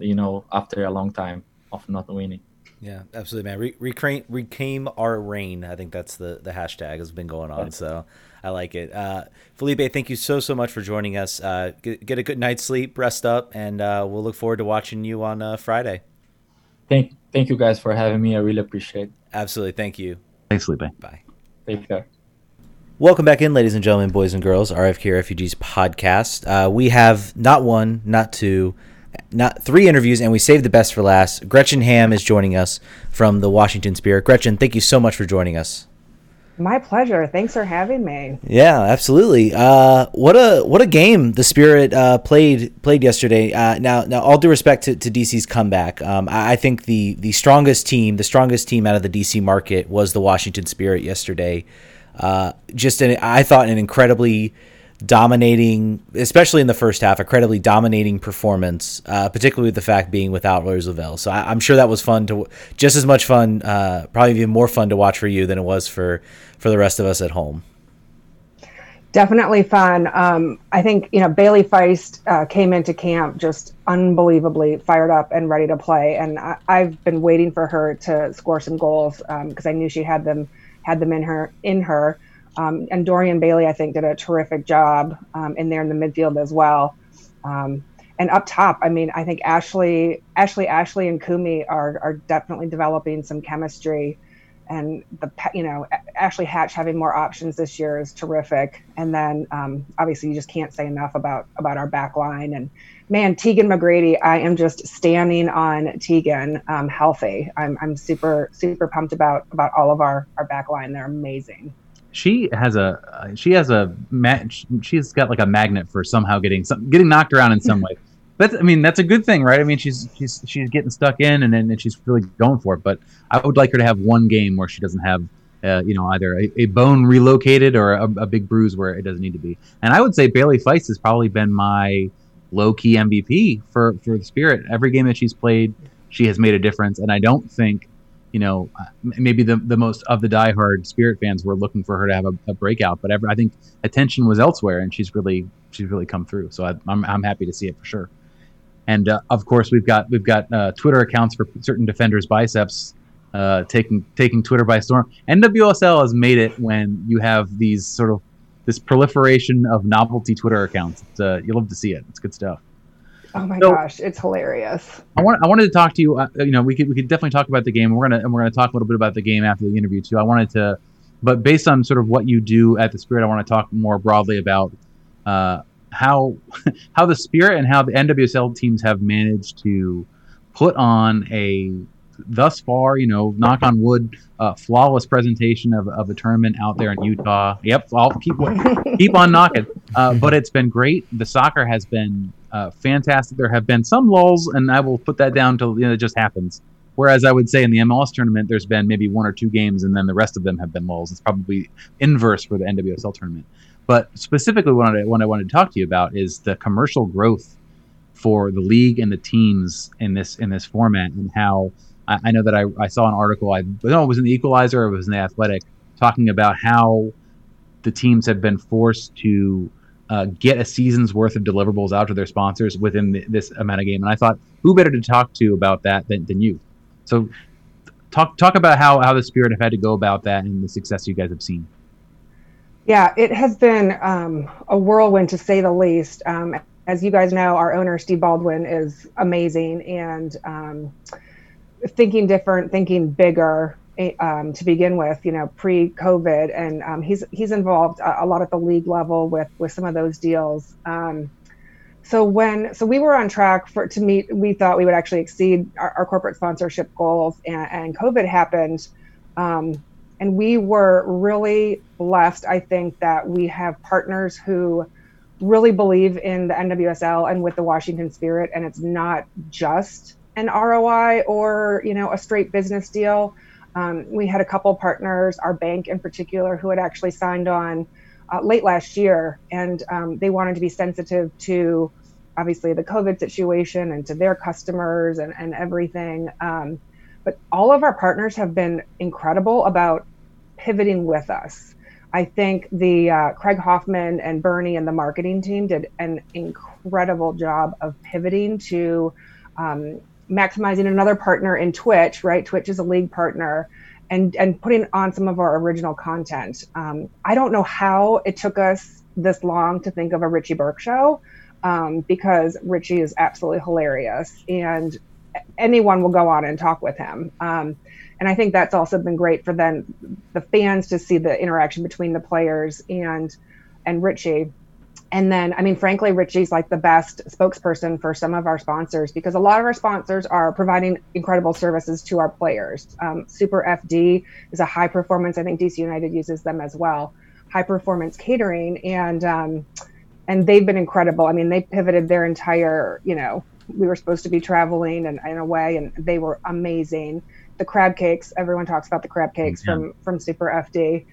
you know, after a long time of not winning. Yeah, absolutely, man. Reclaim our reign. I think that's the hashtag has been going on, so I like it. Felipe, thank you so much for joining us. Get a good night's sleep, rest up, and we'll look forward to watching you on Friday. Thank you guys for having me. I really appreciate it. Absolutely, thank you. Thanks, Felipe. Bye. Take care. Welcome back in, ladies and gentlemen, boys and girls, RFK Refugees podcast. We have not one, not two, not three interviews, and we saved the best for last. Gretchen Hamm is joining us from the Washington Spirit. Gretchen, thank you so much for joining us. My pleasure. Thanks for having me. Yeah, absolutely. What a game the Spirit played yesterday. Now, all due respect to DC's comeback, I think the strongest team out of the DC market was the Washington Spirit yesterday. I thought an incredibly dominating, especially in the first half, incredibly dominating performance, particularly with the fact being without Lars Lavelle. So I'm sure that was fun, just as much fun, probably even more fun to watch for you than it was for the rest of us at home. Definitely fun. I think, you know, Bailey Feist came into camp just unbelievably fired up and ready to play. And I've been waiting for her to score some goals because I knew she had them in her. And Dorian Bailey, I think, did a terrific job in there in the midfield as well. And up top, I mean, I think Ashley and Kumi are definitely developing some chemistry. And Ashley Hatch having more options this year is terrific. And then obviously you just can't say enough about our back line. And man, Tegan McGrady, I am just standing on Tegan healthy. I'm super, super pumped about all of our back line. They're amazing. She's got like a magnet for somehow getting knocked around in some way. That's a good thing, right? I mean, she's getting stuck in, and she's really going for it. But I would like her to have one game where she doesn't have, either a bone relocated or a big bruise where it doesn't need to be. And I would say Bailey Feist has probably been my low-key MVP for the Spirit. Every game that she's played, she has made a difference. And I don't think, maybe the most of the diehard Spirit fans were looking for her to have a breakout. But I think attention was elsewhere, and she's really come through. So I'm happy to see it for sure. And of course, we've got Twitter accounts for certain defenders' biceps taking Twitter by storm. NWSL has made it when you have these sort of this proliferation of novelty Twitter accounts. You love to see it. It's good stuff. Oh my gosh, it's hilarious. I wanted to talk to you. We could definitely talk about the game. We're gonna talk a little bit about the game after the interview too. But based on sort of what you do at the Spirit, I want to talk more broadly about how the Spirit and how the NWSL teams have managed to put on a thus far, knock on wood, flawless presentation of a tournament out there in Utah. Yep, I'll keep on knocking. But it's been great. The soccer has been fantastic. There have been some lulls, and I will put that down to it just happens. Whereas I would say in the MLS tournament, there's been maybe one or two games, and then the rest of them have been lulls. It's probably inverse for the NWSL tournament. But specifically, what I wanted to talk to you about is the commercial growth for the league and the teams in this format, and how I know that I saw an article. It was in the Equalizer, it was in the Athletic, talking about how the teams have been forced to get a season's worth of deliverables out to their sponsors within this amount of game. And I thought, who better to talk to about that than you? So, talk about how the Spirit have had to go about that and the success you guys have seen. Yeah, it has been a whirlwind, to say the least. As you guys know, our owner, Steve Baldwin, is amazing and thinking different, thinking bigger to begin with, pre-COVID. And he's involved a lot at the league level with some of those deals. So we were on track we thought we would actually exceed our corporate sponsorship goals, and COVID happened. And we were really blessed, I think, that we have partners who really believe in the NWSL and with the Washington Spirit, and it's not just an ROI or, a straight business deal. We had a couple partners, our bank in particular, who had actually signed on late last year, and they wanted to be sensitive to, obviously, the COVID situation and to their customers and everything. But all of our partners have been incredible about pivoting with us. I think the Craig Hoffman and Bernie and the marketing team did an incredible job of pivoting to maximizing another partner in Twitch, right? Twitch is a league partner, and putting on some of our original content. I don't know how it took us this long to think of a Richie Burke show, because Richie is absolutely hilarious, and anyone will go on and talk with him. And I think that's also been great for then the fans to see the interaction between the players and Richie. And then, frankly, Richie's like the best spokesperson for some of our sponsors, because a lot of our sponsors are providing incredible services to our players. Super FD is a high performance, I think DC United uses them as well, high performance catering. And they've been incredible. They pivoted their entire, we were supposed to be traveling and in a way, and they were amazing. The crab cakes, everyone talks about the crab cakes from Super FD.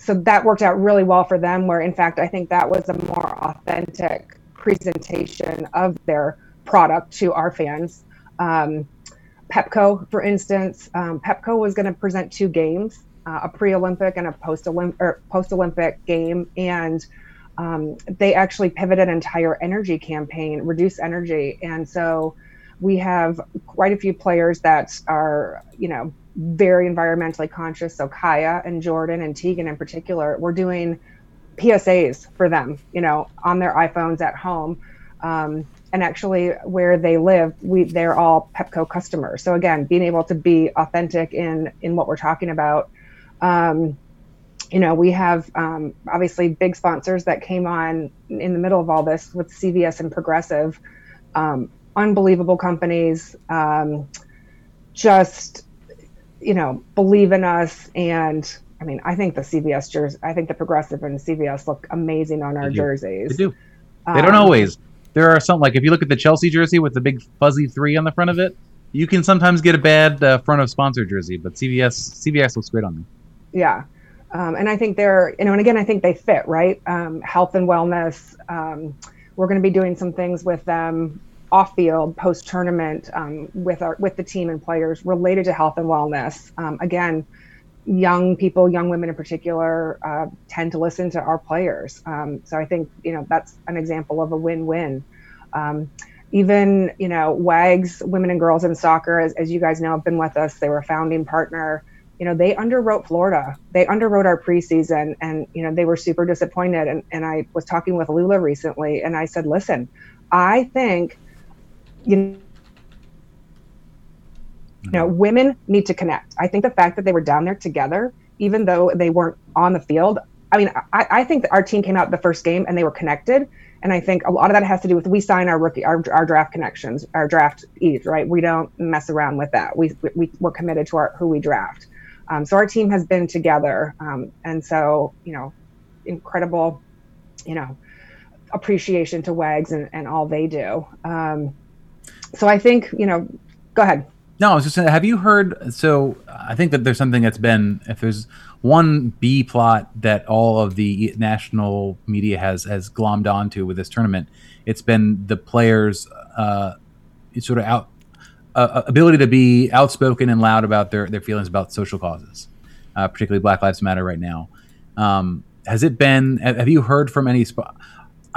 So that worked out really well for them, where in fact, I think that was a more authentic presentation of their product to our fans. Pepco, for instance, Pepco was going to present two games, a pre-Olympic and a post-Olympic game. And they actually pivoted an entire energy campaign, reduce energy. And so We have quite a few players that are, you know, very environmentally conscious. So Kaya and Jordan and Tegan in particular, we're doing PSAs for them, you know, on their iPhones at home. And actually where they live, they're all Pepco customers. So again, being able to be authentic in what we're talking about. You know, we have obviously big sponsors that came on in the middle of all this with CVS and Progressive, unbelievable companies, just, you know, believe in us. And I mean, I think the CVS jersey, I think the Progressive and CVS look amazing on our jerseys. They do. They don't always. There are some, like if you look at the Chelsea jersey with the big fuzzy 3 on the front of it, you can sometimes get a bad front of sponsor jersey, but CVS looks great on them. Yeah. And I think they're, you know, and again, I think they fit, right? Health and wellness. We're going to be doing some things with them off field, post tournament, with the team and players related to health and wellness. Again, young people, young women in particular, tend to listen to our players. So I think, you know, that's an example of a win-win. Even, you know, WAGS, Women and Girls in Soccer, as you guys know, have been with us. They were a founding partner. You know, they underwrote Florida. They underwrote our preseason, and, you know, they were super disappointed. And I was talking with Lula recently, and I said, listen, I think, you know, women need to connect. I think the fact that they were down there together, even though they weren't on the field, I mean, I think that our team came out the first game and they were connected. And I think a lot of that has to do with we sign our rookie, our draft connections, our draft ease, right? We don't mess around with that. We're committed to who we draft. So our team has been together. And so, you know, incredible, you know, appreciation to WAGS and all they do. So I think, you know, go ahead. No, I was just saying, have you heard, so I think that there's something that's been, if there's one B plot that all of the national media has glommed onto with this tournament, it's been the players' sort of ability to be outspoken and loud about their feelings about social causes, particularly Black Lives Matter right now. Has it been, have you heard from any,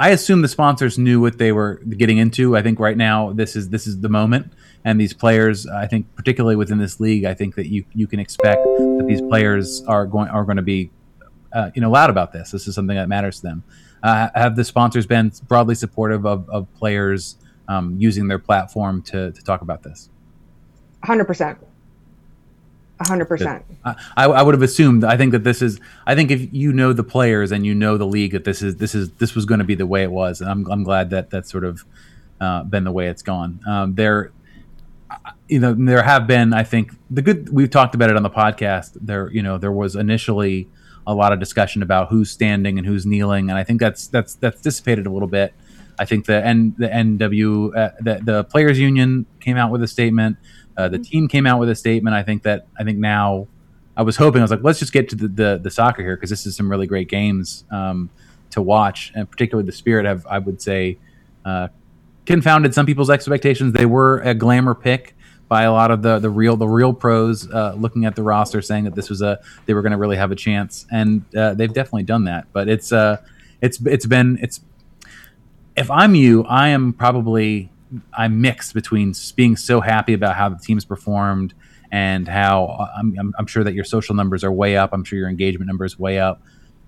I assume the sponsors knew what they were getting into. I think right now this is the moment. And these players, I think, particularly within this league, I think that you can expect that these players are going to be, you know, loud about this. This is something that matters to them. Have the sponsors been broadly supportive of players using their platform to talk about this? 100%. 100%. I would have assumed. I think that this is. I think if you know the players and you know the league, that this was going to be the way it was. And I'm glad that that's sort of been the way it's gone. You know, there have been, I think, we've talked about it on the podcast. There was initially a lot of discussion about who's standing and who's kneeling, and I think that's dissipated a little bit. I think the NW, the players union came out with a statement. The team came out with a statement. I think now, I was hoping, I was like, let's just get to the soccer here, because this is some really great games to watch, and particularly the Spirit have, I would say, confounded some people's expectations. They were a glamour pick by a lot of the real pros looking at the roster, saying that this was they were going to really have a chance, and they've definitely done that. But it's been if I'm you, I am probably. I'm mixed between being so happy about how the team's performed and how I'm sure that your social numbers are way up. I'm sure your engagement numbers way up,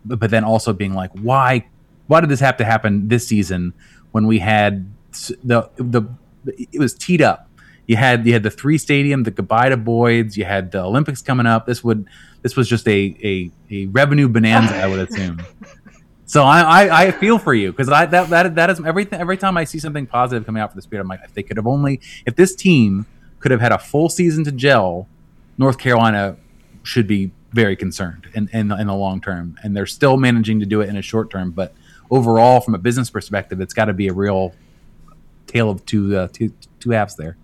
but then also being like, why did this have to happen this season when we had it was teed up. You had the 3 stadium, the goodbye to Boyd's, you had the Olympics coming up. This was just a revenue bonanza, I would assume. So I feel for you, because that is everything. Every time I see something positive coming out for the Spirit, I'm like, if this team could have had a full season to gel, North Carolina should be very concerned in the long term, and they're still managing to do it in a short term. But overall, from a business perspective, it's got to be a real tale of two halves there.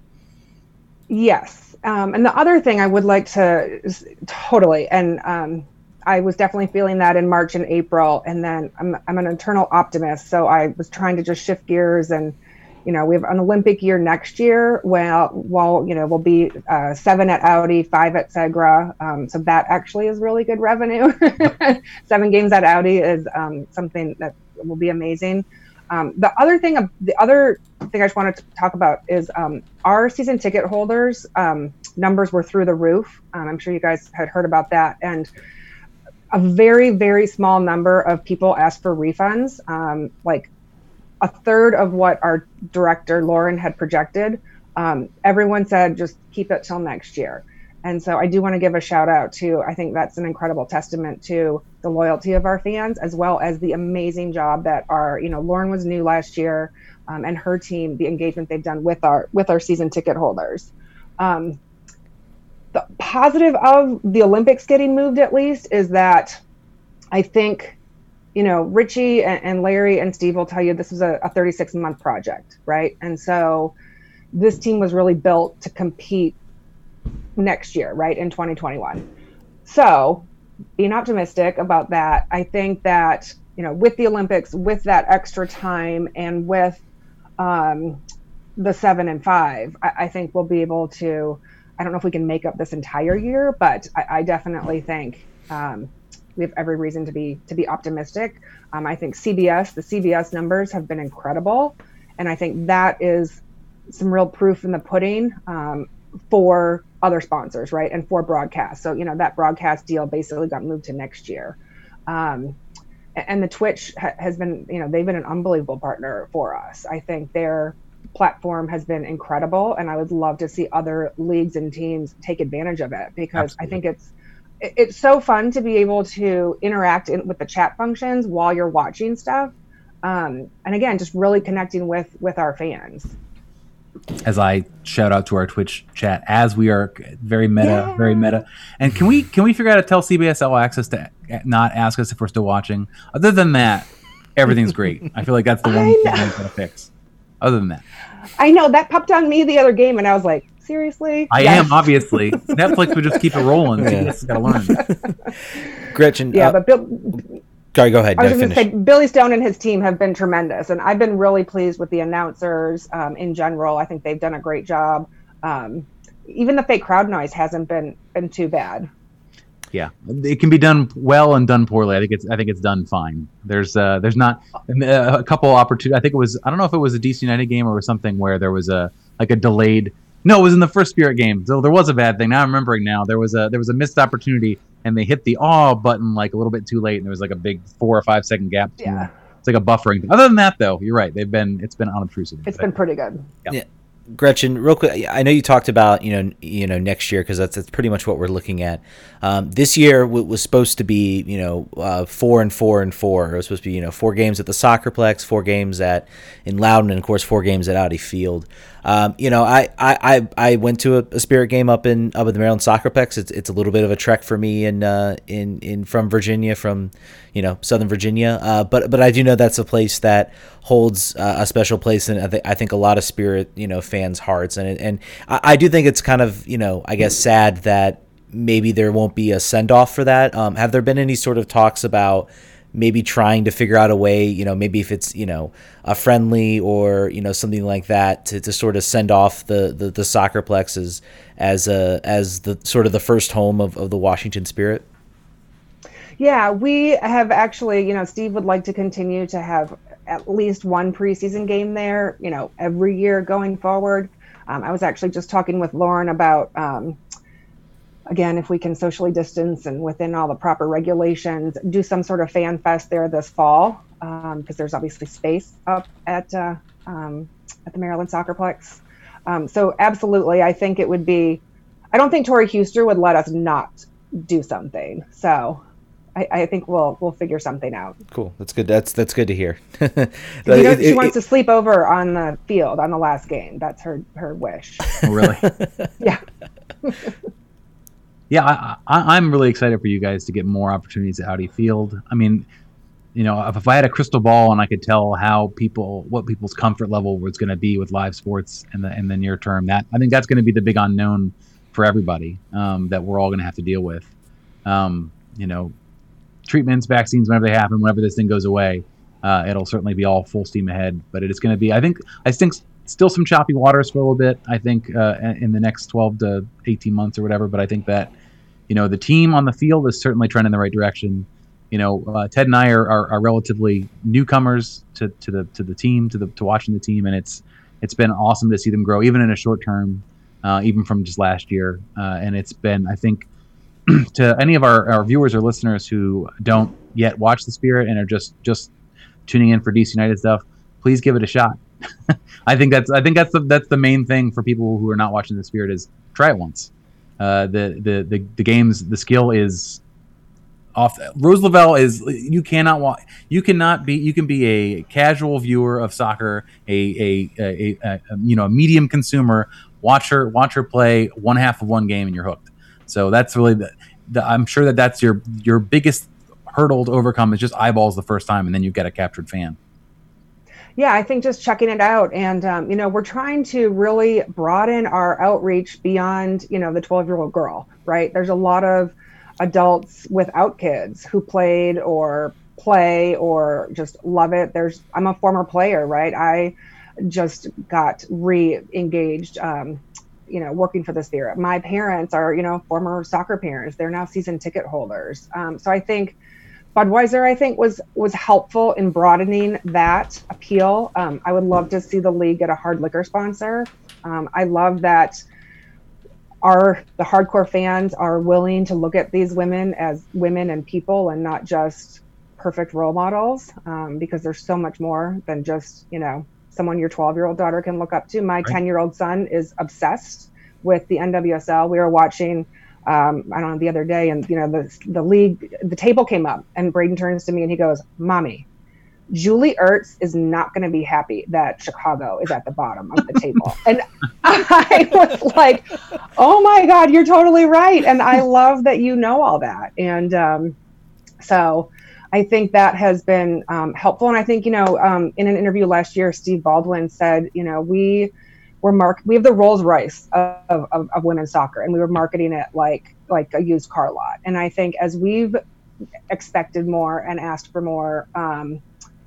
Yes, and the other thing I would like to totally and. I was definitely feeling that in March and April, and then I'm an internal optimist, so I was trying to just shift gears. And you know, we have an Olympic year next year. Well, you know, we'll be 7 at Audi, 5 at Segra, so that actually is really good revenue. 7 games at Audi is something that will be amazing. The other thing I just wanted to talk about is our season ticket holders numbers were through the roof. I'm sure you guys had heard about that, and a very, very small number of people asked for refunds, like a third of what our director Lauren had projected. Everyone said just keep it till next year. And so I do want to give a shout out to, I think that's an incredible testament to the loyalty of our fans, as well as the amazing job that our, Lauren was new last year, and her team, the engagement they've done with our season ticket holders. The positive of the Olympics getting moved, at least, is that I think, Richie and Larry and Steve will tell you this was a 36-month project, right? And so this team was really built to compete next year, right, in 2021. So being optimistic about that, I think that, with the Olympics, with that extra time, and with the 7 and 5, I think we'll be able to, I don't know if we can make up this entire year, but I definitely think we have every reason to be optimistic. I think the CVS numbers have been incredible. And I think that is some real proof in the pudding for other sponsors, right? And for broadcast. So, that broadcast deal basically got moved to next year. And the Twitch has been, they've been an unbelievable partner for us. I think their platform has been incredible, and I would love to see other leagues and teams take advantage of it, because absolutely. I think it's so fun to be able to interact with the chat functions while you're watching stuff. And again, just really connecting with our fans. As I shout out to our Twitch chat, as we are very meta. And can we figure out how to tell CBS All Access to not ask us if we're still watching? Other than that, everything's great. I feel like that's the one thing I'm going to fix. Other than that. I know. That popped on me the other game, and I was like, seriously? I am, obviously. Netflix would just keep it rolling. Yeah. CBS has got to learn. Gretchen. Yeah, but Bill... Sorry, go ahead. I was going to say, Billy Stone and his team have been tremendous, and I've been really pleased with the announcers in general. I think they've done a great job. Even the fake crowd noise hasn't been too bad. Yeah, it can be done well and done poorly. I think it's done fine. There's not a couple opportunities. I don't know if it was a DC United game or something where there was a delayed. No, it was in the first Spirit game. So there was a bad thing. Now I'm remembering. Now there was a missed opportunity. And they hit the awe button like a little bit too late, and there was like a big 4 or 5 second gap. Yeah. It's like a buffering thing. Other than that, though, you're right. It's been unobtrusive. It's been pretty good. Yeah. Gretchen, real quick, I know you talked about next year, because that's pretty much what we're looking at. This year was supposed to be 4 and 4 and 4. It was supposed to be 4 games at the Soccerplex, 4 games in Loudon, and of course 4 games at Audi Field. I went to a Spirit game up at the Maryland Soccerplex. It's a little bit of a trek for me in from Virginia, from Southern Virginia. But I do know that's a place that holds a special place in I think a lot of Spirit fans' hearts, and I do think it's kind of I guess sad that maybe there won't be a send off for that. Have there been any sort of talks about maybe trying to figure out a way, maybe if it's, a friendly or, something like that to sort of send off the Soccerplex as the sort of the first home of the Washington Spirit? Yeah, we have actually, Steve would like to continue to have at least one preseason game there, every year going forward. I was actually just talking with Lauren about, again, if we can socially distance and within all the proper regulations, do some sort of fan fest there this fall, because there's obviously space up at the Maryland Soccerplex. So absolutely, I think it would be. I don't think Tori Huester would let us not do something. So I think we'll figure something out. Cool, that's good. That's good to hear. She wants to sleep over on the field on the last game. That's her wish. Oh, really? Yeah. Yeah, I'm really excited for you guys to get more opportunities at Audi Field. I mean, if I had a crystal ball and I could tell what people's comfort level was going to be with live sports in the near term, I think that's going to be the big unknown for everybody that we're all going to have to deal with. Treatments, vaccines, whenever they happen, whenever this thing goes away, it'll certainly be all full steam ahead. But it is going to be, I think, still some choppy waters for a little bit, I think, in the next 12 to 18 months or whatever. But I think that, the team on the field is certainly trending in the right direction. you know, Ted and I are relatively newcomers to the team, to watching the team, and it's been awesome to see them grow, even in a short term, even from just last year. And it's been, I think, to any of our viewers or listeners who don't yet watch the Spirit and are just tuning in for DC United stuff, please give it a shot. I think that's the main thing for people who are not watching the Spirit is try it once. The games, the skill is off. Rose Lavelle is, you can be a casual viewer of soccer, a medium consumer, watch her play one half of one game and you're hooked. So that's really I'm sure that's your biggest hurdle to overcome is just eyeballs the first time, and then you've got a captured fan. Yeah, I think just checking it out, and we're trying to really broaden our outreach beyond the 12-year-old girl, right? There's a lot of adults without kids who played or play or just love it. I'm a former player, right? I just got re-engaged, working for the Spirit. My parents are, former soccer parents. They're now season ticket holders. So I think Budweiser, was helpful in broadening that appeal. I would love to see the league get a hard liquor sponsor. I love that the hardcore fans are willing to look at these women as women and people and not just perfect role models, because there's so much more than just, someone your 12-year-old daughter can look up to. My 10-year-old son is obsessed with the NWSL. We were watching the other day, and the league, the table came up, and Braden turns to me and he goes, "Mommy, Julie Ertz is not going to be happy that Chicago is at the bottom of the table." And I was like, "Oh my God, you're totally right!" And I love that you know all that. And so I think that has been helpful. And I think in an interview last year, Steve Baldwin said, we have the Rolls Royce of women's soccer, and we were marketing it like a used car lot. And I think as we've expected more and asked for more,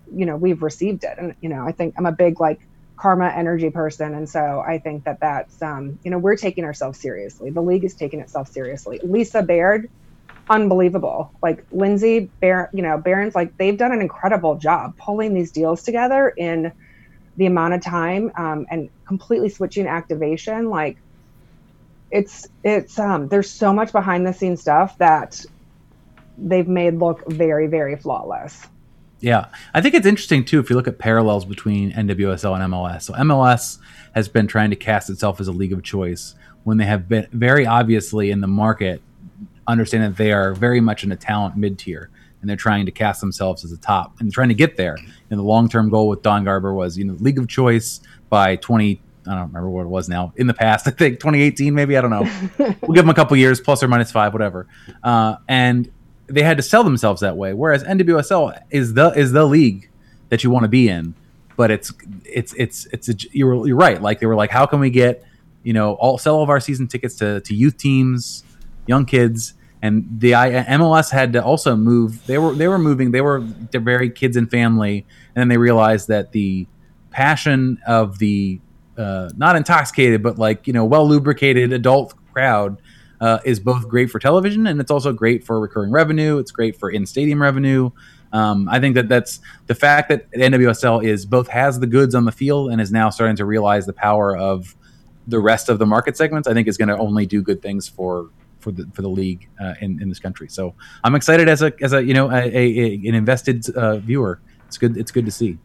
we've received it. And I think I'm a big karma energy person, and so I think that's we're taking ourselves seriously. The league is taking itself seriously. Lisa Baird, unbelievable. Lindsay Baird, Barron's, they've done an incredible job pulling these deals together in the amount of time, and completely switching activation. There's so much behind the scenes stuff that they've made look very, very flawless. Yeah. I think it's interesting too, if you look at parallels between NWSL and MLS. So MLS has been trying to cast itself as a league of choice when they have been very obviously in the market, understand that they are very much in a talent mid tier. And they're trying to cast themselves as a top and trying to get there. And the long-term goal with Don Garber was, league of choice by 20, I don't remember what it was now, in the past, I think 2018, maybe, I don't know. We'll give them a couple years, plus or minus 5, whatever. And they had to sell themselves that way. Whereas NWSL is the league that you want to be in. But you're right. They were like, how can we get, sell all of our season tickets to youth teams, young kids. And the MLS had to also move. They were very kids and family, and then they realized that the passion of the not intoxicated, but well lubricated adult crowd is both great for television, and it's also great for recurring revenue. It's great for in-stadium revenue. I think that's the fact that NWSL is both has the goods on the field and is now starting to realize the power of the rest of the market segments. I think is going to only do good things for the league in this country. So I'm excited as an invested viewer. It's good to see.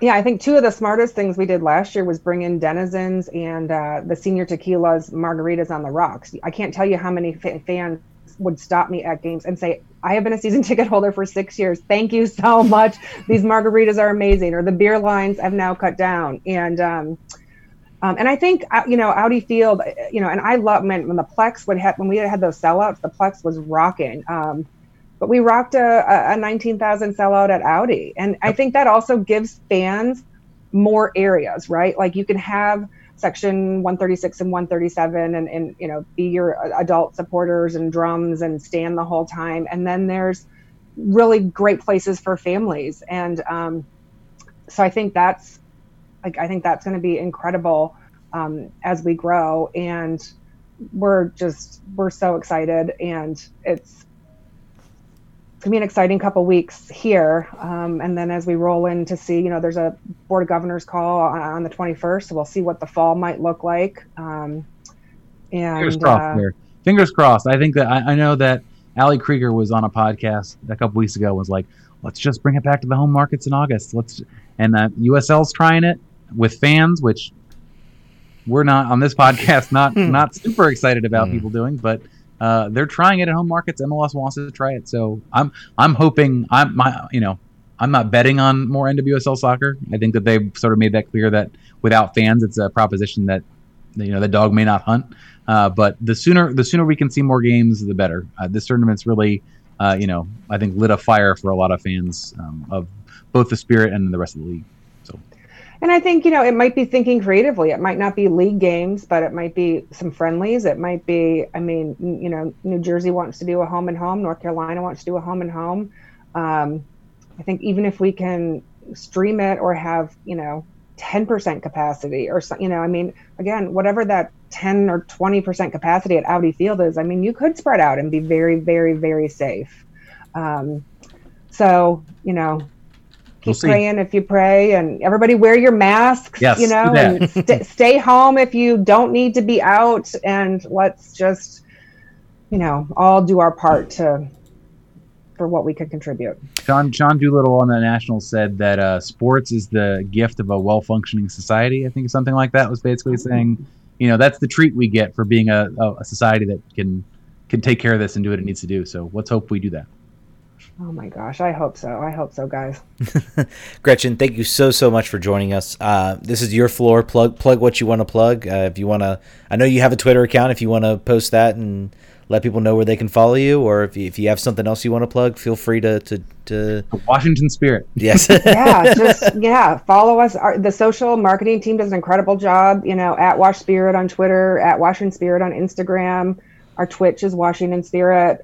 Yeah, I think two of the smartest things we did last year was bring in Denizens and the Senior Tequila's Margaritas on the Rocks. I can't tell you how many fans would stop me at games and say, "I have been a season ticket holder for 6 years. Thank you so much. These margaritas are amazing," or "the beer lines have now cut down." And I think, Audi Field, and I love when the Plex when we had those sellouts, the Plex was rocking. But we rocked a 19,000 sellout at Audi. And I think that also gives fans more areas, right? You can have section 136 and 137 and be your adult supporters and drums and stand the whole time. And then there's really great places for families. And so I think that's, I think that's going to be incredible as we grow, and we're so excited, and it's it's going to be an exciting couple weeks here. And then as we roll in to see, you know, there's a Board of Governors call on the 21st. So we'll see what the fall might look like. And Fingers crossed. I think that I know that Allie Krieger was on a podcast a couple weeks ago, was like, let's just bring it back to the home markets in August. USL's trying it with fans, which we're not on this podcast, not super excited about people doing, but they're trying it at home markets. MLS wants to try it, so I'm hoping I'm not betting on more NWSL soccer. I think that they've sort of made that clear that without fans, it's a proposition that the dog may not hunt. But the sooner we can see more games, the better. This tournament's really I think lit a fire for a lot of fans of both the Spirit and the rest of the league. And I think, it might be thinking creatively. It might not be league games, but it might be some friendlies. It might be, New Jersey wants to do a home and home. North Carolina wants to do a home and home. I think even if we can stream it or have, 10% capacity or, again, whatever that 10 or 20% capacity at Audi Field is, you could spread out and be very, very, very safe. Keep praying if you pray, and everybody wear your masks, and stay home if you don't need to be out, and let's just, all do our part for what we could contribute. John Doolittle on the National said that sports is the gift of a well-functioning society, I think something like that was basically saying, that's the treat we get for being a society that can take care of this and do what it needs to do. So let's hope we do that. Oh my gosh, I hope so. I hope so, guys. Gretchen, thank you so much for joining us. This is your floor. Plug what you want to plug. If you want to, I know you have a Twitter account. If you want to post that and let people know where they can follow you, or if you have something else you want to plug, feel free to Washington Spirit. Yes. Follow us. The social marketing team does an incredible job. At Wash Spirit on Twitter, at Washington Spirit on Instagram. Our Twitch is Washington Spirit.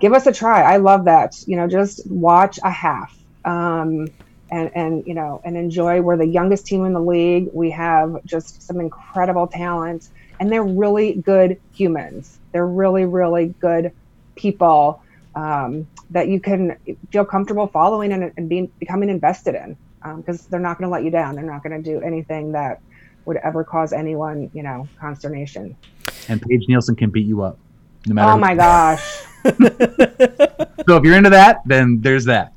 Give us a try. I love that. Just watch a half and enjoy. We're the youngest team in the league. We have just some incredible talent, and they're really good humans. They're really, really good people that you can feel comfortable following and becoming invested in, because they're not going to let you down. They're not going to do anything that would ever cause anyone, consternation. And Paige Nielsen can beat you up. No matter gosh. So if you're into that, then there's that.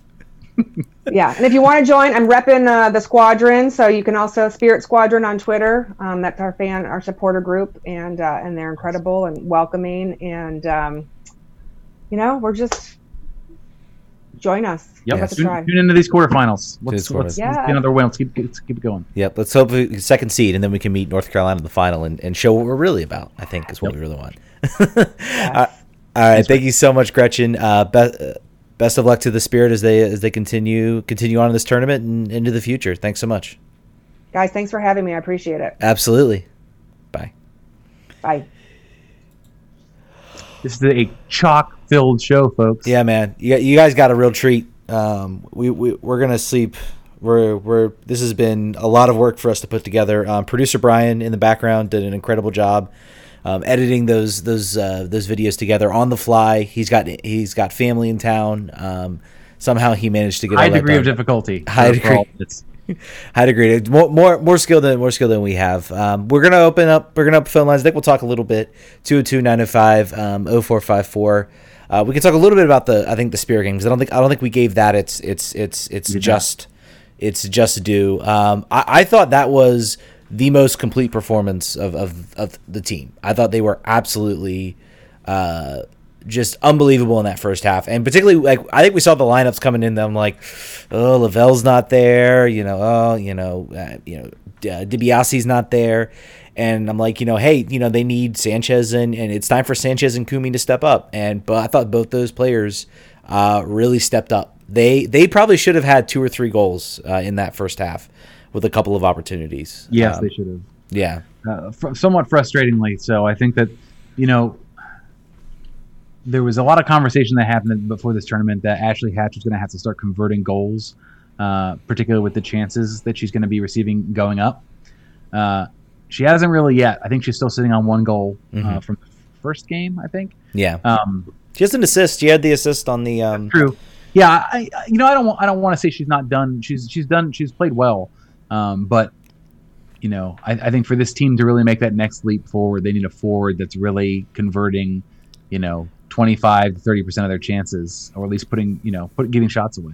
And if you want to join, I'm repping the Squadron, so you can also Spirit Squadron on Twitter. That's our supporter group, and they're incredible and welcoming, and we're just join us. Yep. Yeah. Tune into these quarterfinals. Let's get another win. Let's keep going. Yep. Let's hope we second seed, and then we can meet North Carolina in the final and show what we're really about. I think is what we really want. All right. Thanks, thank you so much, Gretchen. Best of luck to the Spirit as they continue on in this tournament and into the future. Thanks so much, guys. Thanks for having me. I appreciate it. Absolutely. Bye. This is a chock-filled show, folks. Yeah, man. You guys got a real treat. We're gonna sleep. This has been a lot of work for us to put together. Producer Brian in the background did an incredible job. Editing those videos together on the fly. He's got family in town. Somehow he managed to get high degree of difficulty. High degree. More skill than we have. We're gonna open phone lines. I think we'll talk a little bit. 202-905-0454. We can talk a little bit about the Spirit game, because I don't think we gave that its just due. I thought that was the most complete performance of the team. I thought they were absolutely just unbelievable in that first half, and particularly, I think we saw the lineups coming in. I'm like, oh, Lavelle's not there, DiBiase's not there, and I'm like, they need Sanchez and it's time for Sanchez and Kumi to step up. But I thought both those players really stepped up. They probably should have had 2 or 3 goals in that first half, with a couple of opportunities. Yes, they should have. Yeah. Somewhat frustratingly. So I think that, there was a lot of conversation that happened before this tournament that Ashley Hatch was going to have to start converting goals, particularly with the chances that she's going to be receiving going up. She hasn't really yet. I think she's still sitting on 1 goal from the first game, I think. Yeah. She has an assist. She had the assist on the. True. Yeah, I don't want to say she's not done. She's done. She's played well, but you know, I think for this team to really make that next leap forward, they need a forward that's really converting, you know, 25 to 30% of their chances, or at least putting, you know, getting shots away.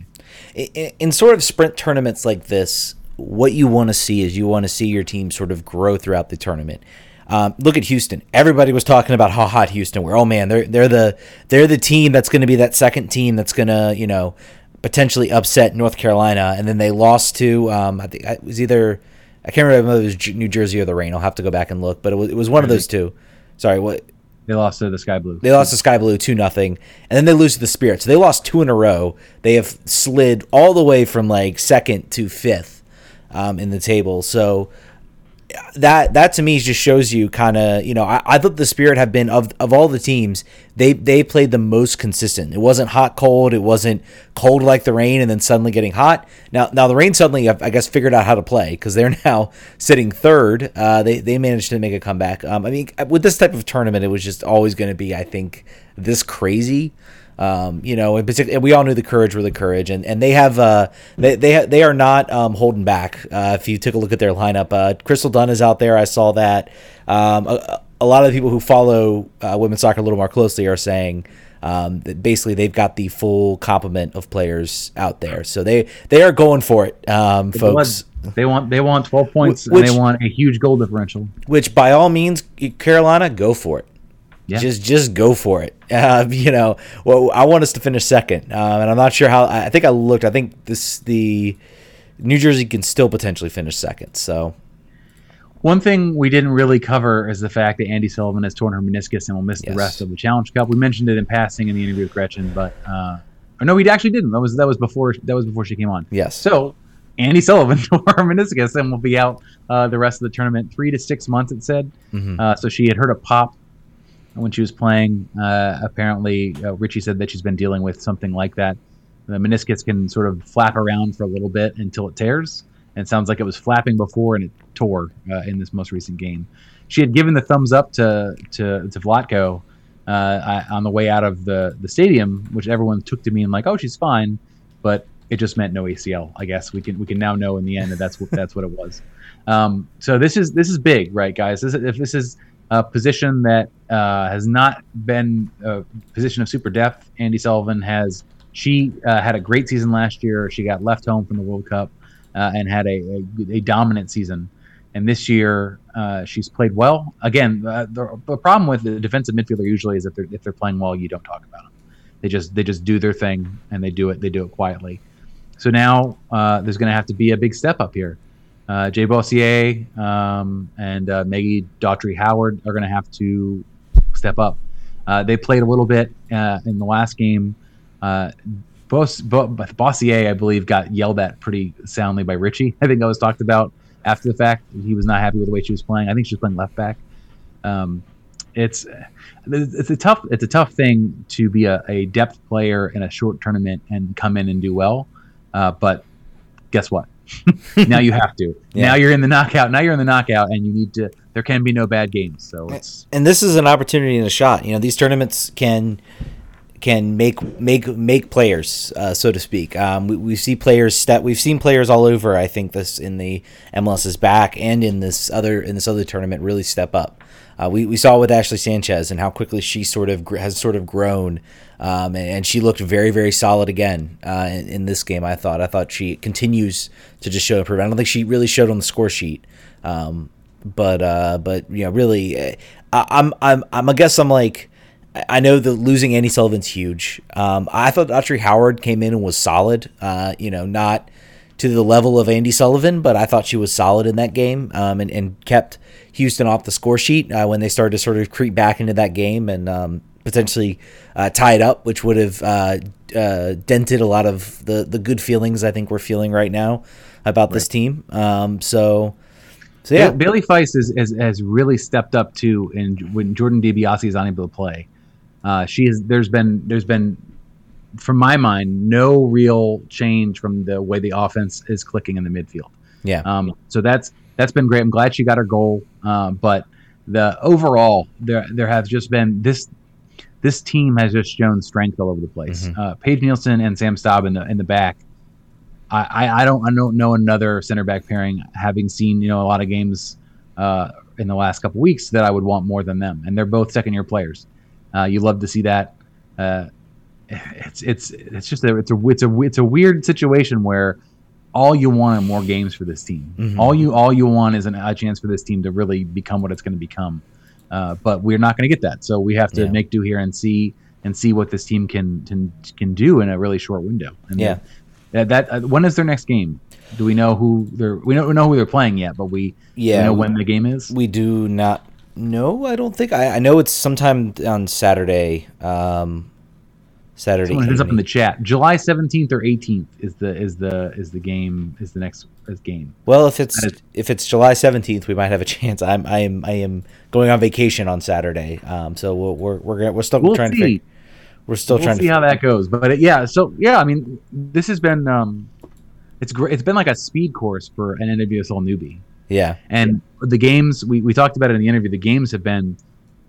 In sort of sprint tournaments like this, what you want to see is you want to see your team sort of grow throughout the tournament. Look at Houston. Everybody was talking about how hot Houston were. Oh man, they're the team that's going to be that second team that's going to, you know, potentially upset North Carolina, and then they lost to I think it was either, I can't remember if it was New Jersey or the Rain. I'll have to go back and look, but it was one of those two. Sorry, what? They lost to the Sky Blue. They lost to Sky Blue 2-0, and then they lose to the Spirit. So they lost two in a row. They have slid all the way from like second to fifth in the table. So that to me just shows you kind of, you know, I thought the Spirit have been of all the teams, they played the most consistent. It wasn't hot cold. It wasn't cold like the Rain and then suddenly getting hot. Now the Rain suddenly I guess figured out how to play, because they're now sitting third. They managed to make a comeback. I mean, with this type of tournament, it was just always going to be, I think, this crazy. You know, in particular, we all knew the Courage were the Courage, and they have they are not holding back. If you took a look at their lineup, Crystal Dunn is out there. I saw that. A lot of the people who follow women's soccer a little more closely are saying that basically they've got the full complement of players out there, so they are going for it, folks. They want 12 points, and they want a huge goal differential. Which, by all means, Carolina, go for it. Yeah. Just go for it. You know, well, I want us to finish second, and I'm not sure how. I think I looked. I think the New Jersey can still potentially finish second. So, one thing we didn't really cover is the fact that Andy Sullivan has torn her meniscus and will miss the rest of the Challenge Cup. We mentioned it in passing in the interview with Gretchen, but or no, we actually didn't. That was before she came on. Yes. So Andy Sullivan tore her meniscus and will be out the rest of the tournament, 3 to 6 months. It said. Mm-hmm. So she had heard a pop when she was playing. Apparently, Richie said that she's been dealing with something like that. The meniscus can sort of flap around for a little bit until it tears. And it sounds like it was flapping before, and it tore in this most recent game. She had given the thumbs up to Vlatko on the way out of the stadium, which everyone took to mean like, oh, she's fine. But it just meant no ACL. I guess we can now know in the end that's what it was. So this is big, right, guys? This is a position that has not been a position of super depth. Andy Sullivan has. She had a great season last year. She got left home from the World Cup and had a dominant season. And this year she's played well. Again, the problem with the defensive midfielder usually is if they're playing well, you don't talk about them. They just do their thing, and they do it quietly. So now there's going to have to be a big step up here. Jay Bossier and Maggie Daughtry-Howard are going to have to step up. They played a little bit in the last game. Bossier, I believe, got yelled at pretty soundly by Richie. I think that was talked about after the fact. He was not happy with the way she was playing. I think she was playing left back. It's a tough thing to be a depth player in a short tournament and come in and do well. But guess what? Now you have to. Yeah. Now you're in the knockout. And you need to. There can be no bad games. So it's, and this is an opportunity and a shot. You know, these tournaments can make players, so to speak. We see players we've seen players all over. I think this in the MLS's back and in this other tournament really step up. We saw with Ashley Sanchez and how quickly she has grown, and she looked very, very solid again in this game. I thought she continues to just show improvement. I don't think she really showed on the score sheet, but you know, really, I know that losing Andy Sullivan's huge. I thought Autry Howard came in and was solid. You know, not to the level of Andy Sullivan, but I thought she was solid in that game, and kept Houston off the score sheet when they started to sort of creep back into that game and potentially tie it up, which would have dented a lot of the good feelings I think we're feeling right now about this team. So yeah, Bailey Feist has really stepped up too. And when Jordan DiBiase is unable to play, there's been, from my mind, no real change from the way the offense is clicking in the midfield. Yeah. So that's been great. I'm glad she got her goal. But the overall, there has just been this. this team has just shown strength all over the place. Mm-hmm. Paige Nielsen and Sam Staub in the back. I don't know another center back pairing, having seen, you know, a lot of games in the last couple weeks, that I would want more than them. And they're both second year players. You love to see that. It's just a weird situation where all you want are more games for this team. Mm-hmm. All you want is a chance for this team to really become what it's going to become. But we're not going to get that. So we have to make do here and see what this team can do in a really short window. And when is their next game? Do we know who they're? We don't know who they're playing yet, but we know when the game is. We do not know. I don't think. I know it's sometime on Saturday. Someone ends up in the chat. July 17th or 18th is the game, is the next game. Well, if it's July 17th, we might have a chance. I am going on vacation on Saturday, so we're still trying to see how that goes. But I mean, this has been it's great. It's been like a speed course for an NWSL newbie. Yeah, and the games we talked about it in the interview. The games have been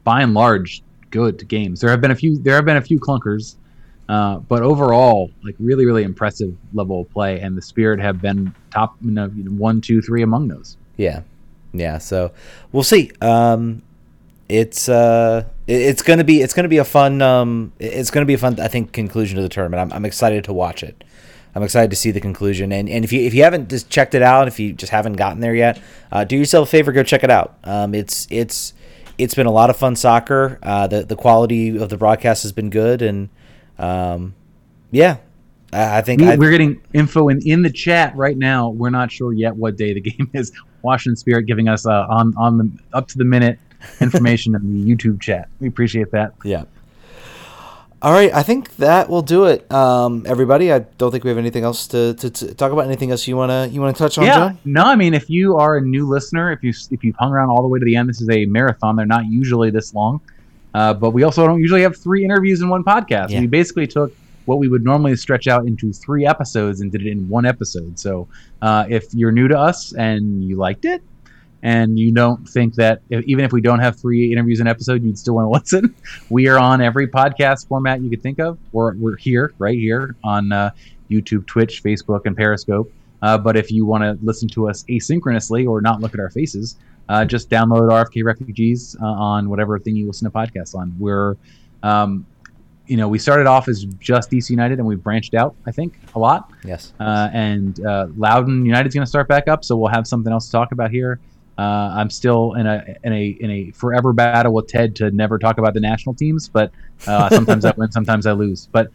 by and large good games. There have been a few clunkers. But overall, like really, really impressive level of play, and the Spirit have been top 1, 2, 3 among those. Yeah. So we'll see. It's gonna be a fun. It's gonna be a fun, I think, conclusion to the tournament. I'm excited to watch it. I'm excited to see the conclusion. And if you haven't just checked it out, if you just haven't gotten there yet, do yourself a favor, go check it out. It's been a lot of fun soccer. The quality of the broadcast has been good and. I think we're getting info in the chat right now. We're not sure yet what day the game is. Washington Spirit giving us on the up to the minute information in the YouTube chat. We appreciate that. Yeah. All right, I think that will do it, everybody. I don't think we have anything else to talk about. Anything else you wanna touch on? Yeah, John? No. I mean, if you are a new listener, if you've hung around all the way to the end, this is a marathon. They're not usually this long. But we also don't usually have 3 interviews in one podcast. Yeah. We basically took what we would normally stretch out into 3 episodes and did it in one episode. So if you're new to us and you liked it and you don't think that even if we don't have 3 interviews an episode, you'd still want to listen. We are on every podcast format you could think of. We're here, right here on YouTube, Twitch, Facebook, and Periscope. But if you want to listen to us asynchronously or not look at our faces, just download RFK Refugees on whatever thing you listen to podcasts on. We're, we started off as just DC United, and we've branched out, I think, a lot. Yes. And Loudoun United's going to start back up, so we'll have something else to talk about here. I'm still in a forever battle with Ted to never talk about the national teams, but sometimes I win, sometimes I lose. But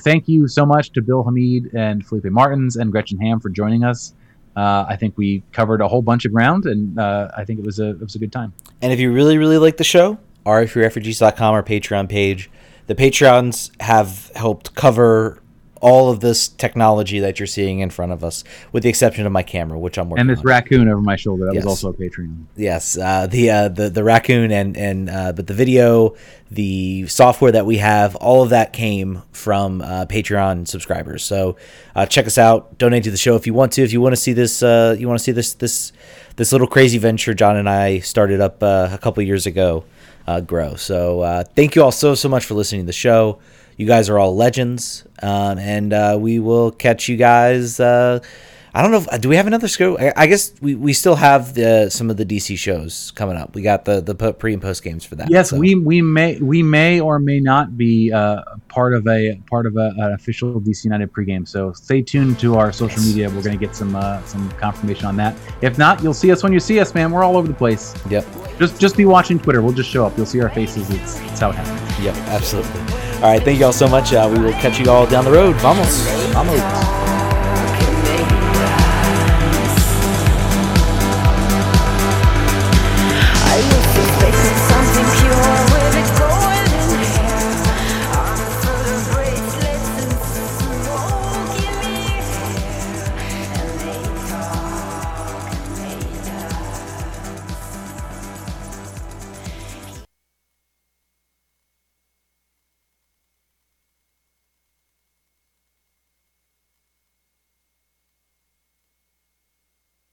thank you so much to Bill Hamid and Felipe Martins and Gretchen Ham for joining us. I think we covered a whole bunch of ground, and I think it was a good time. And if you really, really like the show, rfrefugees.com, our Patreon page. The Patreons have helped cover all of this technology that you're seeing in front of us, with the exception of my camera, which I'm working on. And this raccoon over my shoulder, that was also a Patreon. Yes, the raccoon and but the video, the software that we have, all of that came from Patreon subscribers. So check us out, donate to the show if you want to. If you want to see this, this little crazy venture John and I started up a couple years ago, grow. So thank you all so much for listening to the show. You guys are all legends, and we will catch you guys. I don't know. Do we have another show? I guess we still have some of the DC shows coming up. We got the pre and post games for that. Yes, so. we may or may not be part of an official DC United pregame. So stay tuned to our social media. We're going to get some confirmation on that. If not, you'll see us when you see us, man. We're all over the place. Yep. Just be watching Twitter. We'll just show up. You'll see our faces. It's how it happens. Yep, absolutely. All right, thank you all so much. We will catch you all down the road. Vamos.